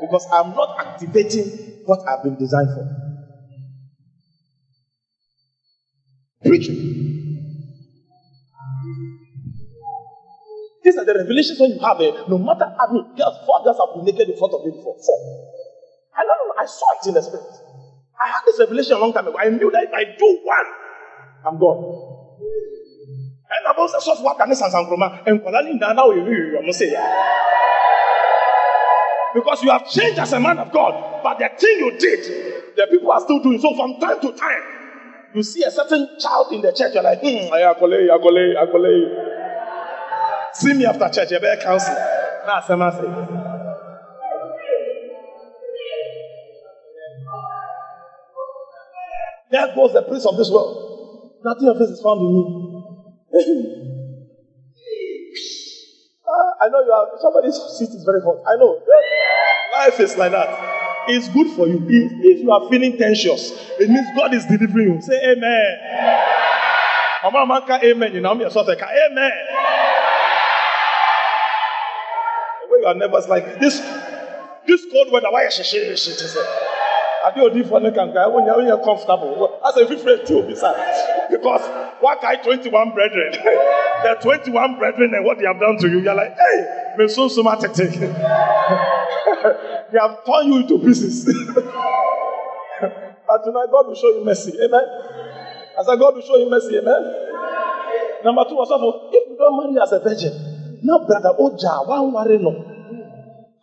Because I'm not activating what I've been designed for. Preaching. These are the revelations when you have it. No matter how many girls, four girls have been naked in front of me before. Four. I don't know. I saw it in the spirit. I had this revelation a long time ago. I knew that if I do one, I'm gone. And I was also what can and say because you have changed as a man of God, but the thing you did, the people are still doing. So from time to time, you see a certain child in the church, you're like, hmm, I akole, akole, akole. See me after church, you better counsel. That's a message. There goes the prince of this world. Nothing of this is found in me. ah, I know you are. Somebody's seat is very hot. I know. Life is like that. It's good for you. If, if you are feeling tensious, it means God is delivering you. Say amen. Mama, mama, amen. You know me, amen. The way you are nervous like this, this cold weather. Why she she she she? I do different kind of. When you are comfortable, as every friend too besides because. What I twenty-one brethren? There are twenty-one brethren and what they have done to you. You're like, hey, me so so much. They have torn you into pieces. But tonight, God will show you mercy. Amen. I said, God will show you mercy. Amen. Number two, also, if you don't marry as a virgin, now, brother, Oja, why worry no?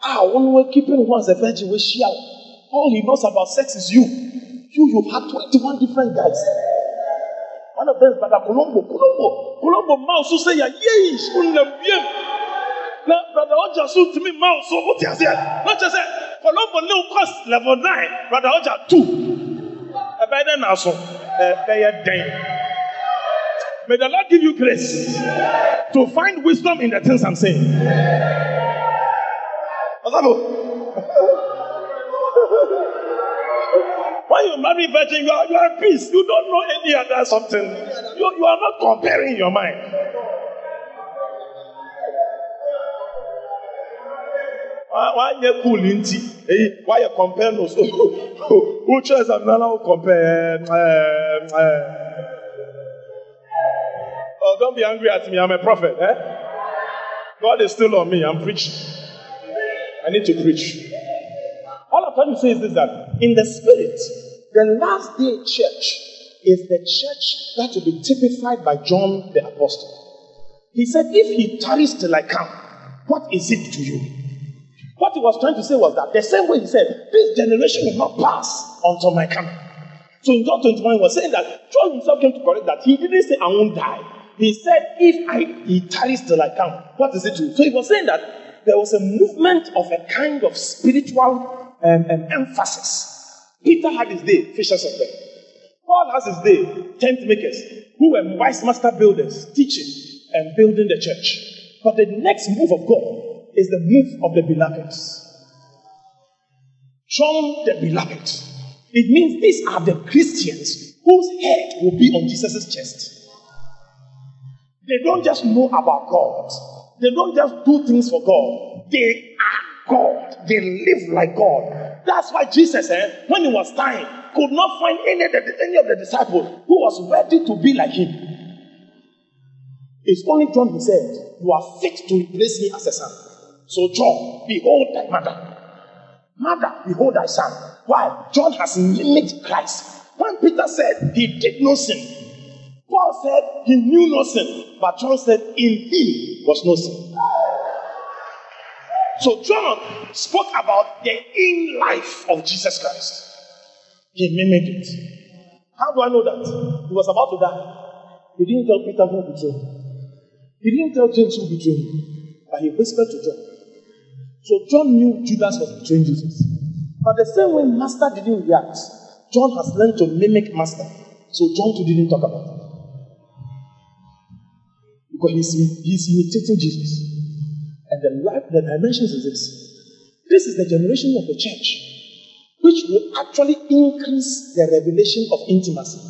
Ah, one way keeping one as a virgin will share. All he knows about sex is you. You, you've had twenty-one different guys. One of them is Brother Colombo. Colombo. Colombo mouse who say, yes, unlembiem. Now, Brother Oja suit me mouse. So what is it? Not just that. Colombo new cost level nine. Brother Oja two. A better now so. A better day. May the Lord give you grace to find wisdom in the things I'm saying. When you marry virgin, you are, you are at peace. You don't know any other something. You, you are not comparing your mind. Why you cool inti? Why you compare those? Who chose am now compare? Oh, don't be angry at me. I'm a prophet. Eh? God is still on me. I'm preaching. I need to preach. All I'm trying to say is this, that in the spirit, the last day church is the church that will be typified by John the Apostle. He said, if he tarries till I come, what is it to you? What he was trying to say was that the same way he said, this generation will not pass until my coming. So in John twenty-one, he was saying that John himself came to correct that. He didn't say, I won't die. He said, if I, he tarries till I come, what is it to you? So he was saying that there was a movement of a kind of spiritual And, and emphasis. Peter had his day, fishers of men. Paul has his day, tent makers, who were wise master builders, teaching and building the church. But the next move of God is the move of the beloved. John the beloved. It means these are the Christians whose head will be on Jesus' chest. They don't just know about God. They don't just do things for God. They are God. They live like God. That's why Jesus, eh, when he was dying, could not find any of the, any of the disciples who was ready to be like him. It's only John who said, you are fit to replace me as a son. So John, behold thy mother. Mother, behold thy son. Why? John has mimicked Christ. When Peter said he did no sin, Paul said he knew no sin. But John said in him was no sin. So John spoke about the in life of Jesus Christ. He mimicked it. How do I know that? He was about to die. He didn't tell Peter who betrayed him. He didn't tell James who betrayed him. But he whispered to John. So John knew Judas was betraying Jesus. But the same way Master didn't react, John has learned to mimic Master. So John too didn't talk about it. Because he's, he's imitating Jesus. And the life, the dimensions is this. This is the generation of the church which will actually increase the revelation of intimacy.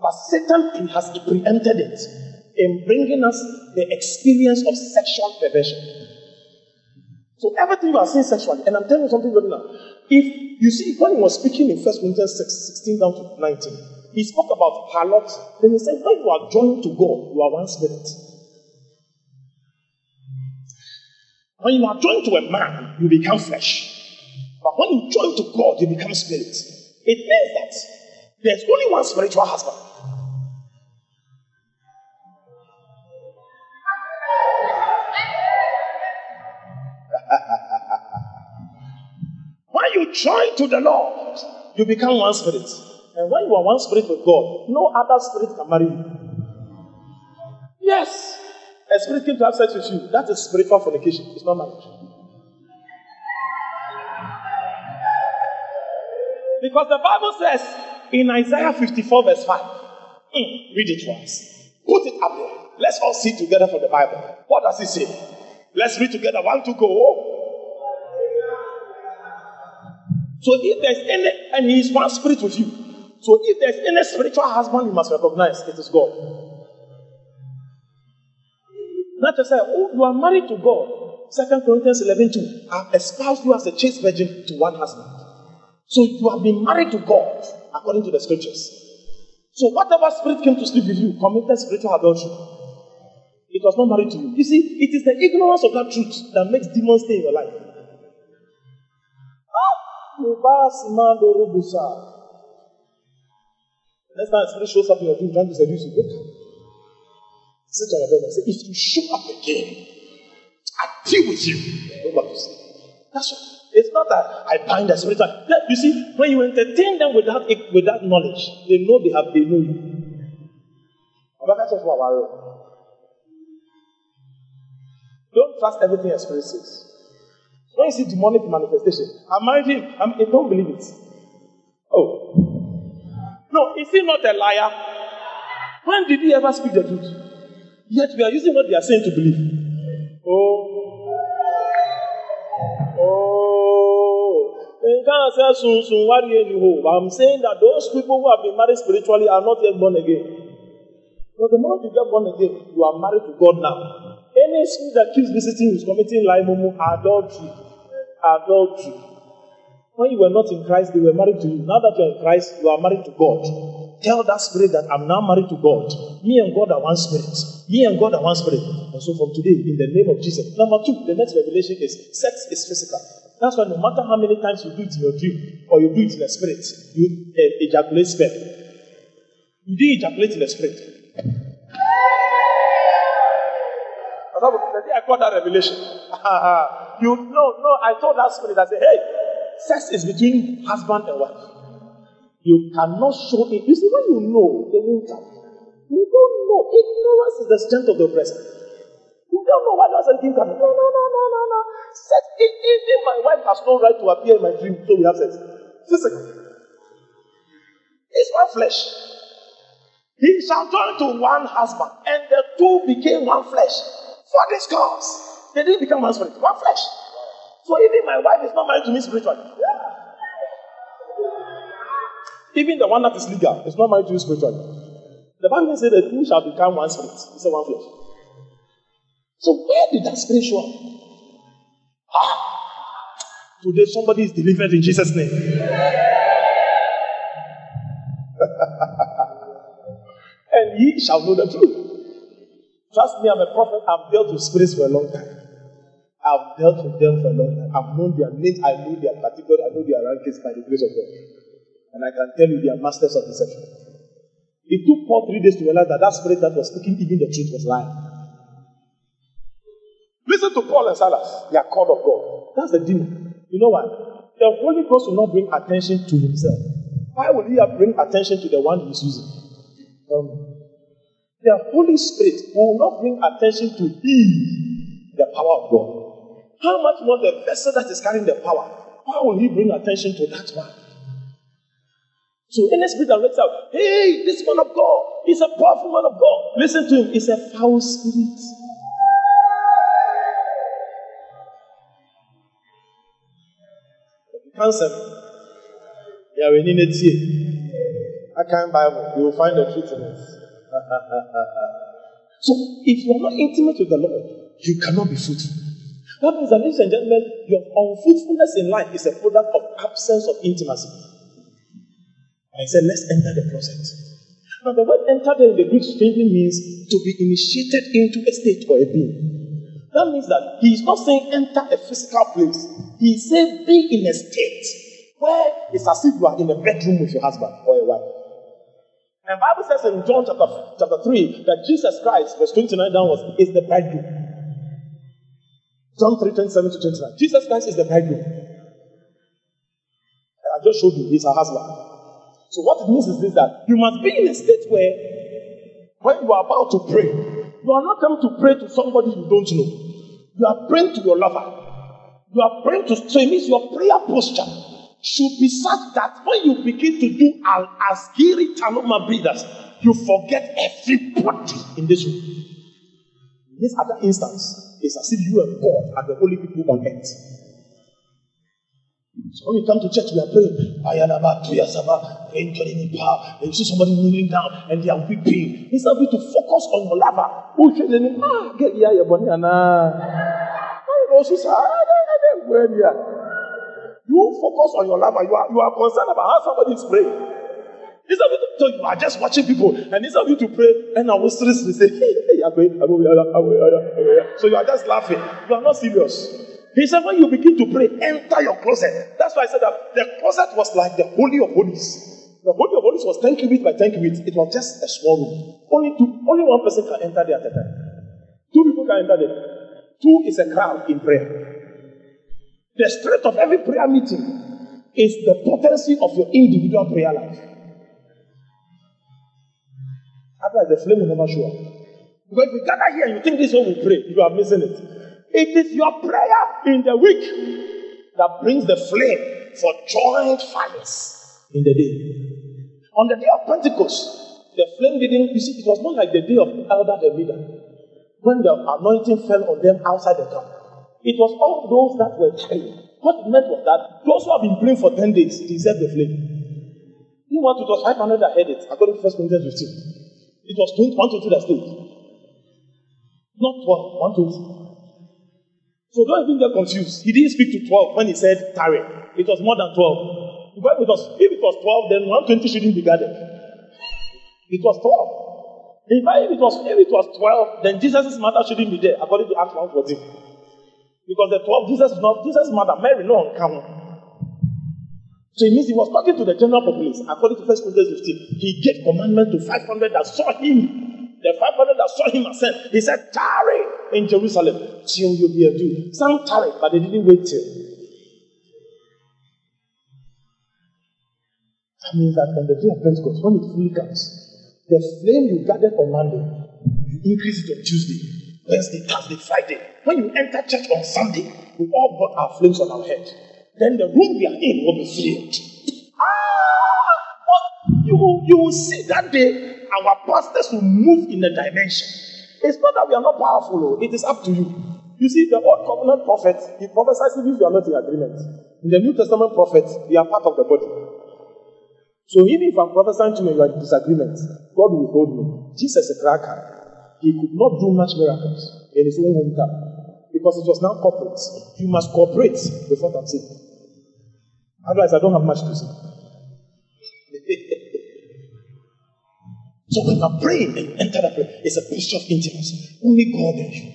But Satan has preempted it in bringing us the experience of sexual perversion. So everything you are seeing sexually, and I'm telling you something right now. If you see, when he was speaking in First Corinthians six, sixteen down to nineteen, he spoke about harlots. Then he said, when you are joined to God, you are one spirit. When you are joined to a man, you become flesh. But when you join to God, you become spirit. It means that there's only one spiritual husband. When you join to the Lord, you become one spirit. And when you are one spirit with God, no other spirit can marry you. Yes, a spirit came to have sex with you. That is spiritual fornication. It's not marriage. Because the Bible says in Isaiah fifty-four verse five, mm, read it for us. Put it up there. Let's all see together from the Bible. What does it say? Let's read together. One to go. So if there's any, and he is one spirit with you. So if there's any spiritual husband, you must recognize it is God. Not to say, oh, you are married to God. Second Corinthians eleven two. I've espoused you as a chaste virgin to one husband. So you have been married to God according to the scriptures. So whatever spirit came to sleep with you committed spiritual adultery. It was not married to you. You see, it is the ignorance of that truth that makes demons stay in your life. Next time a spirit shows up in your dream trying to seduce you, wake up. Sit on your bed and say, if you show up again, I deal with you. Go back to sleep. That's all. It's not that I bind the spirit. You see, when you entertain them without without knowledge, they know they have, they know you. Don't trust everything a spirit says. When you see demonic manifestation, I'm married him. I'm, I don't believe it. Oh. No, is he not a liar? When did he ever speak the truth? Yet we are using what they are saying to believe. Oh. Oh. I'm saying that those people who have been married spiritually are not yet born again. But the moment you get born again, you are married to God now. Any spirit that keeps visiting you is committing lie, mumu, adultery. Adultery. When you were not in Christ, they were married to you. Now that you are in Christ, you are married to God. Tell that spirit that I'm now married to God. Me and God are one spirit. Me and God are one spirit. And so from today, in the name of Jesus. Number two, the next revelation is sex is physical. That's why no matter how many times you do it in your dream or you do it in the spirit, you uh, ejaculate sperm. You do ejaculate in the spirit. I got that revelation. you no, no, I told that spirit, I said, hey, sex is between husband and wife. You cannot show it. You see, when you know, they won't come. You don't know. Ignorance is the strength of the oppressor. You don't know why doesn't thing come. No, no, no, no, no, no. Sex, even my wife has no right to appear in my dream, so we have sex. Physically. It's one flesh. He shall join to one husband, and the two became one flesh. For this cause, they didn't become one spirit, one flesh. So even my wife is not married to me spiritually. Yeah. Even the one that is legal is not married to you spiritually. The Bible says that two shall become one spirit. It's a one flesh. So where did that spirit show up? Ah, today somebody is delivered in Jesus' name. And ye shall know the truth. Trust me, I'm a prophet. I've dealt with spirits for a long time. I've dealt with them for a long time. I've known their names. I know their category. I know their rankings by the grace of God. And I can tell you they are masters of deception. It took Paul three days to realize that that spirit that was speaking even the truth was lying. Listen to Paul and Silas. They are called of God. That's the demon. You know what? The Holy Ghost will not bring attention to himself. Why would he have bring attention to the one he's using? Um, the Holy Spirit will not bring attention to he, the power of God. How much more the vessel that is carrying the power? Why will he bring attention to that one? So any spirit that wakes up, hey, this man of God, he's a powerful man of God. Listen to him, he's a foul spirit. Cancer. Yeah, we need it here. I can't Bible. You will find the truth in it. So, if you are not intimate with the Lord, you cannot be fruitful. That means that, ladies and gentlemen, your unfruitfulness in life is a product of absence of intimacy. I said, let's enter the closet. Now, the word enter in the Greek strangely means to be initiated into a state or a being. That means that he is not saying enter a physical place. He says be in a state where it's as if you are in a bedroom with your husband or your wife. And the Bible says in John chapter, chapter three that Jesus Christ, verse twenty-nine downwards, is the bridegroom. John three, twenty-seven to twenty-nine. Jesus Christ is the bridegroom. And I just showed you, he's her husband. So what it means is this, that you must be in a state where when you are about to pray, you are not coming to pray to somebody you don't know. You are praying to your lover. You are praying to strangers. Your prayer posture should be such that when you begin to do al askiri taloma breathers, you forget everybody in this room. In this other instance, it's as if you and God are the only people on earth. So when you come to church, we are praying. Ayanaba, Tuyasaba, entering in power. And you see somebody kneeling down and they are weeping. Instead of you to focus on your lover, who should then ah get here, your body and ah. You focus on your lover. You are you are concerned about how somebody is praying. Instead of you to so you are just watching people, and instead of you to pray, and I will seriously say, hey, I'm going, I'm going, I'm going. So you are just laughing. You are not serious. He said, when you begin to pray, enter your closet. That's why I said that the closet was like the Holy of Holies. The Holy of Holies was ten cubits by ten cubits. It was just a small room. Only two, only one person can enter there at a time. Two people can enter there. Two is a crowd in prayer. The strength of every prayer meeting is the potency of your individual prayer life. Otherwise, the flame will never show up. Because if you gather here and you think this one will pray, you are missing it. It is your prayer in the week that brings the flame for joint fires in the day. On the day of Pentecost, the flame didn't, you see, it was not like the day of Elder and Leader, when the anointing fell on them outside the camp. It was all those that were carrying. What it meant was that those who have been praying for ten days deserved the flame. You want to, it was five hundred that had it, according to First Corinthians fifteen. It was one twenty-two that stayed. Not twelve, one twenty-two. So don't even get confused. He didn't speak to twelve when he said tarry. It was more than twelve. Because it was, if it was twelve, then one twenty shouldn't be gathered. It was twelve. If it was, if it was twelve, then Jesus' mother shouldn't be there, according to Acts one fourteen. Because the twelve, Jesus not Jesus' mother, Mary, no one came. So it means he was talking to the general populace, according to First Corinthians fifteen. He gave commandment to five hundred that saw him. The five hundred that saw him ascend, he said, tarry in Jerusalem till you be endued. Some tarried, but they didn't wait till. That means that on the day of Pentecost, when it fully comes, the flame you gathered on Monday, you increase it on Tuesday, Wednesday, Thursday, Friday. When you enter church on Sunday, we all got our flames on our head. Then the room we are in will be flamed. Ah! You will, you will see that day. Our pastors will move in a dimension. It's not that we are not powerful, it is up to you. You see, the old covenant prophet, he prophesies even if you are not in agreement. In the New Testament prophets, they are part of the body. So even if I'm prophesying to you and you are in disagreement, God will hold me. Jesus is a cracker. He could not do much miracles in his own hometown because it was now corporate. You must cooperate with what I'm saying. Otherwise, I don't have much to say. So when you are praying and you enter that prayer, it's a posture of intimacy. Only God and you.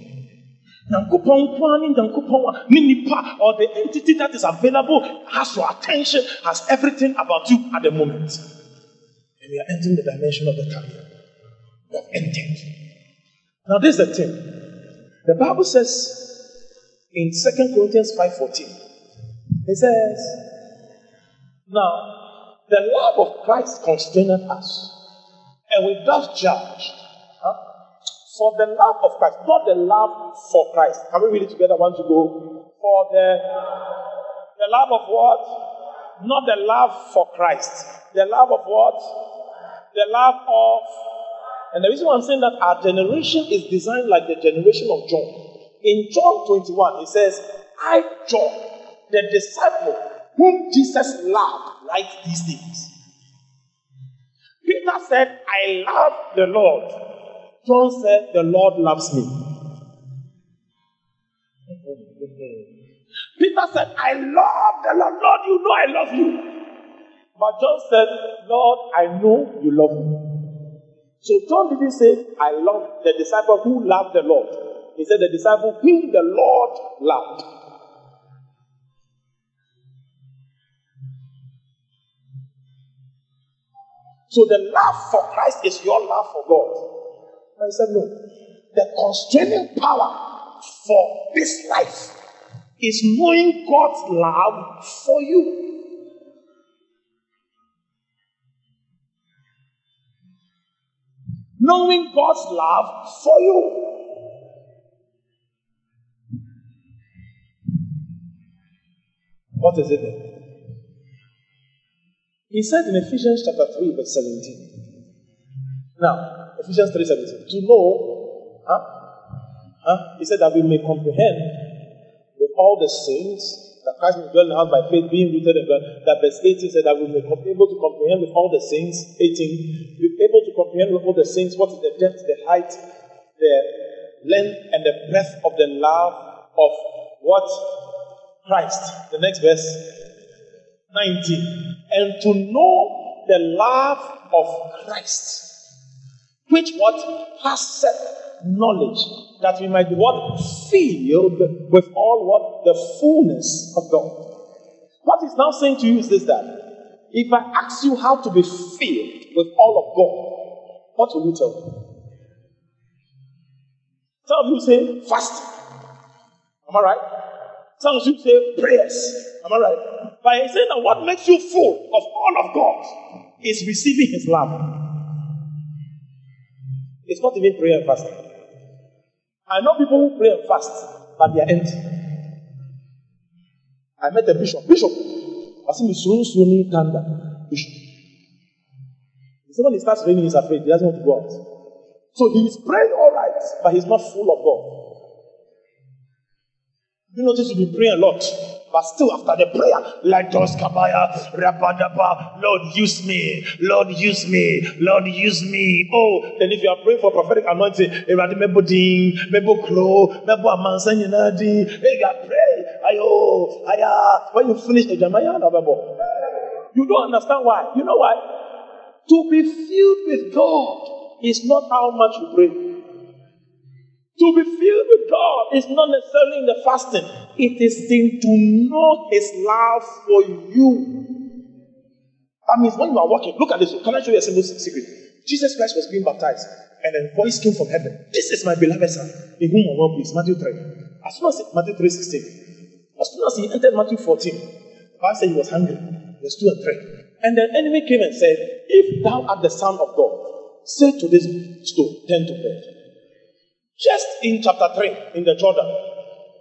Or the entity that is available has your attention, has everything about you at the moment. And we are entering the dimension of the career. We have entered. Now this is the thing. The Bible says in Second Corinthians five fourteen, it says, now, the love of Christ constraineth us, and we thus judge huh? for the love of Christ, not the love for Christ. Can we read it together once you go? For the the love of what? Not the love for Christ. The love of what? The love of, and the reason why I'm saying that our generation is designed like the generation of John. In John twenty-one, it says, I, John, the disciple whom Jesus loved, write these things. Peter said, I love the Lord. John said, the Lord loves me. Peter said, I love the Lord. Lord, you know I love you. But John said, Lord, I know you love me. So John didn't say, I love the disciple who loved the Lord. He said, the disciple whom the Lord loved. So the love for Christ is your love for God. And he said, no. The constraining power for this life is knowing God's love for you. Knowing God's love for you. What is it then? He said in Ephesians chapter three, verse seventeen. Now, Ephesians three, seventeen. To know, huh? Huh? He said that we may comprehend with all the saints that Christ may dwell in the house by faith, being rooted in God. That verse eighteen said that we may be able to comprehend with all the saints. eighteen, be able to comprehend with all the saints what is the depth, the height, the length, and the breadth of the love of what? Christ. The next verse, nineteen. And to know the love of Christ, which what? Passeth knowledge, that we might be what? Filled with all what? The fullness of God. What he's now saying to you is this, that if I ask you how to be filled with all of God, what will you tell me? Some of you say fast. Am I right? Some of you say prayers. Am I right? But he's saying that what makes you full of all of God is receiving His love. It's not even prayer and fasting. I know people who pray and fast, but they are empty. I met a bishop. Bishop. I see me soon, soon, Kanda. Bishop. So when it starts raining, he's afraid. He doesn't want to go out. So he's praying all right, but he's not full of God. You notice you've been praying a lot, but still after the prayer, like Josh Kabaya, Rabadaba, Lord use me, Lord use me, Lord use me. Oh, then if you are praying for prophetic anointing, you are praying, ayo, aya. When you finish the Jeremiah, you don't understand why. You know why? To be filled with God is not how much you pray. To be filled with God is not necessarily in the fasting. It is in to know His love for you. That means when you are walking, look at this. Can I show you a simple secret? Jesus Christ was being baptized, and a voice came from heaven. This is my beloved Son, in whom I am well pleased. Matthew three. As soon as Matthew three sixteen. As soon as he entered Matthew fourteen, the Bible said he was hungry. Verse two and three. And the enemy came and said, "If thou art the Son of God, say to this stone, turn to bread." Just in chapter three, in the Jordan,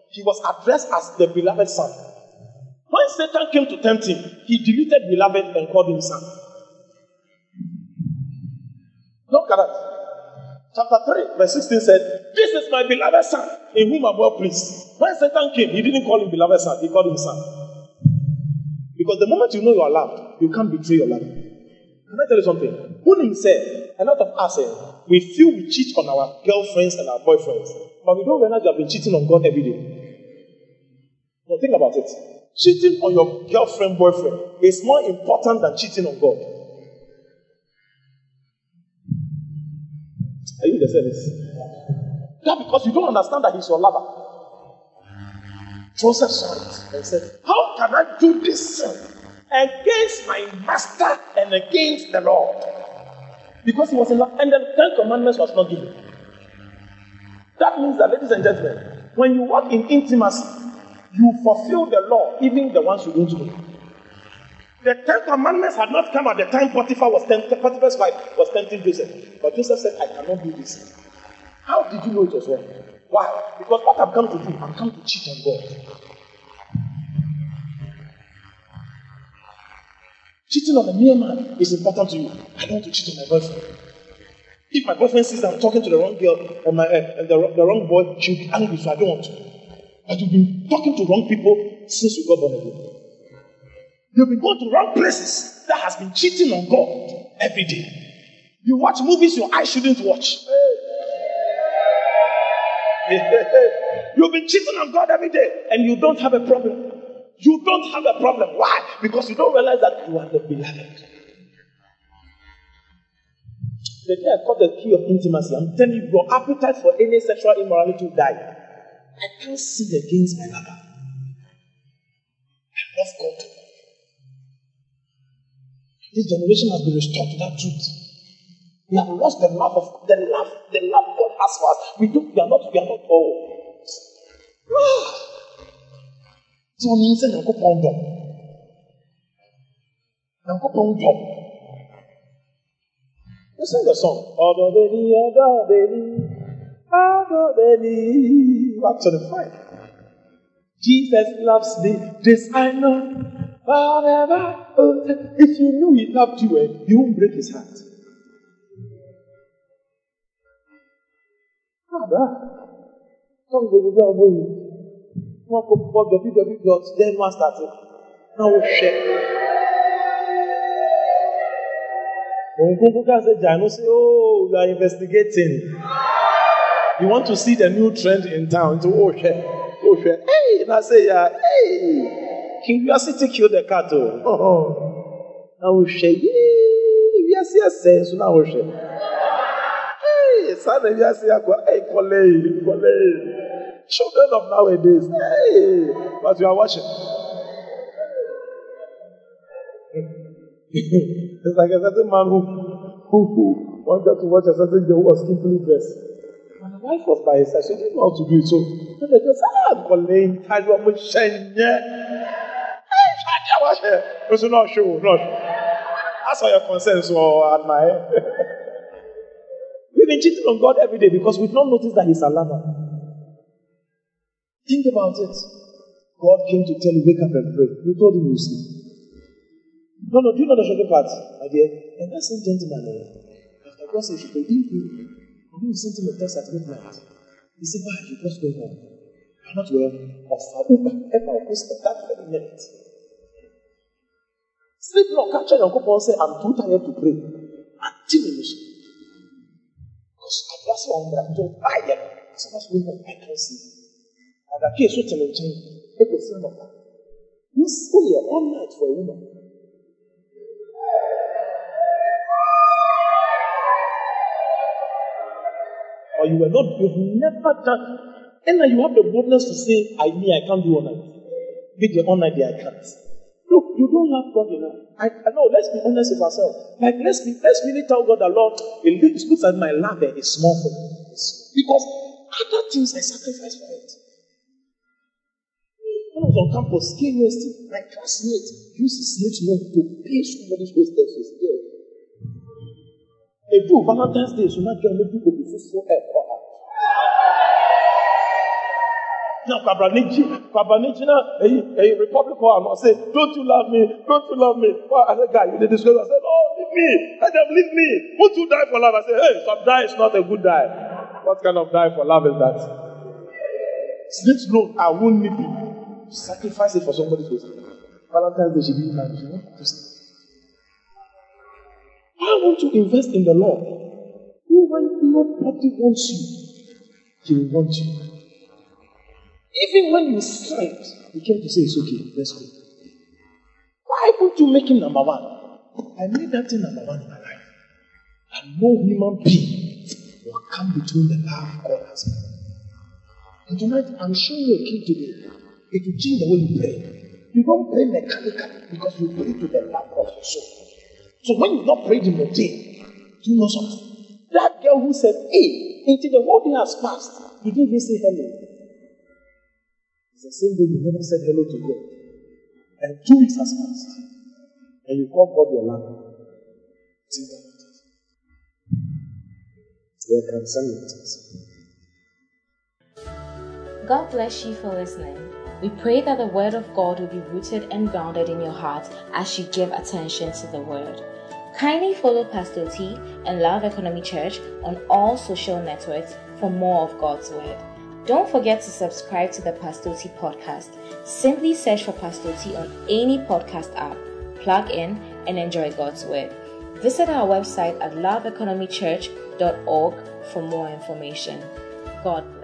he was addressed as the beloved Son. When Satan came to tempt him, he deleted beloved and called him Son. Look at that. Chapter three, verse sixteen said, "This is my beloved Son, in whom I am well pleased." When Satan came, he didn't call him beloved Son, he called him Son. Because the moment you know you are loved, you can't betray your love. Can I tell you something? When he said, a lot of us say, we feel we cheat on our girlfriends and our boyfriends, but we don't realize you have been cheating on God every day. Now think about it. Cheating on your girlfriend, boyfriend is more important than cheating on God. Are you in the service? That's because you don't understand that He's your lover. Joseph saw it and said, "How can I do this against my master and against the Lord?" Because he was in love, and the Ten Commandments was not given. That means that, ladies and gentlemen, when you walk in intimacy, you fulfill the law, even the ones you don't do. The Ten Commandments had not come at the time Potiphar was tempt- Potiphar's wife was tempting Joseph. But Joseph said, I cannot do this. How did you know it was wrong? Why? Because what I've come to do, I've come to cheat on God. Cheating on a mere man is important to you. I don't want to cheat on my boyfriend. If my boyfriend sees that I'm talking to the wrong girl and, my, uh, and the, the wrong boy, she'll be angry, so I don't want to. But you've been talking to wrong people since you got born again. You'll be going to wrong places that has been cheating on God every day. You watch movies your eyes shouldn't watch. You've been cheating on God every day and you don't have a problem. You don't have a problem. Why? Because you don't realize that you are the beloved. The day I caught the key of intimacy, I'm telling you, your appetite for any sexual immorality will die. I can't sin against my Baba. I love God. This generation has been restored to that truth. We have lost the love of the love, the love God has for us. We don't, we are not, we are not all. So means an uncle pound up. Uncle pound up. Let's sing the song. Odo beni, odo beni, odo beni. Back to the fight. Jesus loves me, this I know. Forever. If you knew he loved you, you won't break his heart. Ah, bro. Some people don't know you. Now we'll share. When Google can say, Jano, say, oh, we are investigating. You want to see the new trend in town. So, oh, share. Oh, share. Hey, and I say, yeah, hey, King Yasiti killed the cattle. Oh, now we'll share. Yes, yes, yes. So now we'll share. Hey, son of Yasia, hey, Kole, Kole. Children of nowadays, hey, but you are watching. It's like a certain man who, who, who wanted to watch a certain girl who was simply dressed. And the wife was by his side, she didn't know how to do it. So, then they just, ah, I'm calling, I'm going to change. Hey, I'm watch her. It's not sure, not sure. That's all your consent, so I admire. We've been cheating on God every day because we've not noticed that he's a lover. Think about it. God came to tell you, wake up and pray. You told him you sleep. No, no, do you know the shocking part, my dear? And that same gentleman, after God said, they didn't pray. And he sent him a text at midnight. He said, why are you just going home? You are not well. Of Faruba, ever of this, of that very minute. Sleep not, catch and go and say, I'm too tired to pray. Until you sleep. Because God bless you on that. Don't buy them. So much going home, I can't sleep. And I can't switch and change. It was some of that. You stay here all night for a woman. Or you were not, you've never done. And now you have the boldness to say, I mean, I can't do all night. Big the all night day, I can't. Look, you don't have God enough. I, I know, let's be honest with ourselves. Like, let's be, let's really tell God a lot. It looks at my lap and it's small for me. Because other things I sacrifice for it. When I was on campus, K U S T, my classmate used his next month to pay somebody's hostel fees. They do Valentine's Day, so now John, people will be so airport. Now, Kabaniji, a Republic, I say, don't you love me? Don't you love me? I said, guy, you did this. I said, oh, leave me. I said, leave me. Would you die for love? I said, hey, some die is not a good die. What kind of die for love is that? Sleep slow, I won't need you. Sacrifice it for somebody's wisdom. Valentine's Day should be married, you know? I want to invest in the Lord. Who, when nobody wants you, he will want you. Even when you slept, he came to say, it's okay, let's go. Why would you make him number one? I made that thing number one in my life. And no human being will come between the love God has made. And tonight, I'm showing you a key today. It will change the way you pray. You don't pray mechanically because you pray to the love of your soul. So when you not prayed in the day, do you know something? That girl who said, hey, until the whole day has passed, you didn't even say hello. It's the same way you never said hello to God. And two weeks has passed. and you call God your lamb. Think about it. They can send it. God bless you for listening. We pray that the word of God will be rooted and grounded in your heart as you give attention to the word. Kindly follow Pastor T and Love Economy Church on all social networks for more of God's word. Don't forget to subscribe to the Pastor T podcast. Simply search for Pastor T on any podcast app. Plug in and enjoy God's word. Visit our website at love economy church dot org for more information. God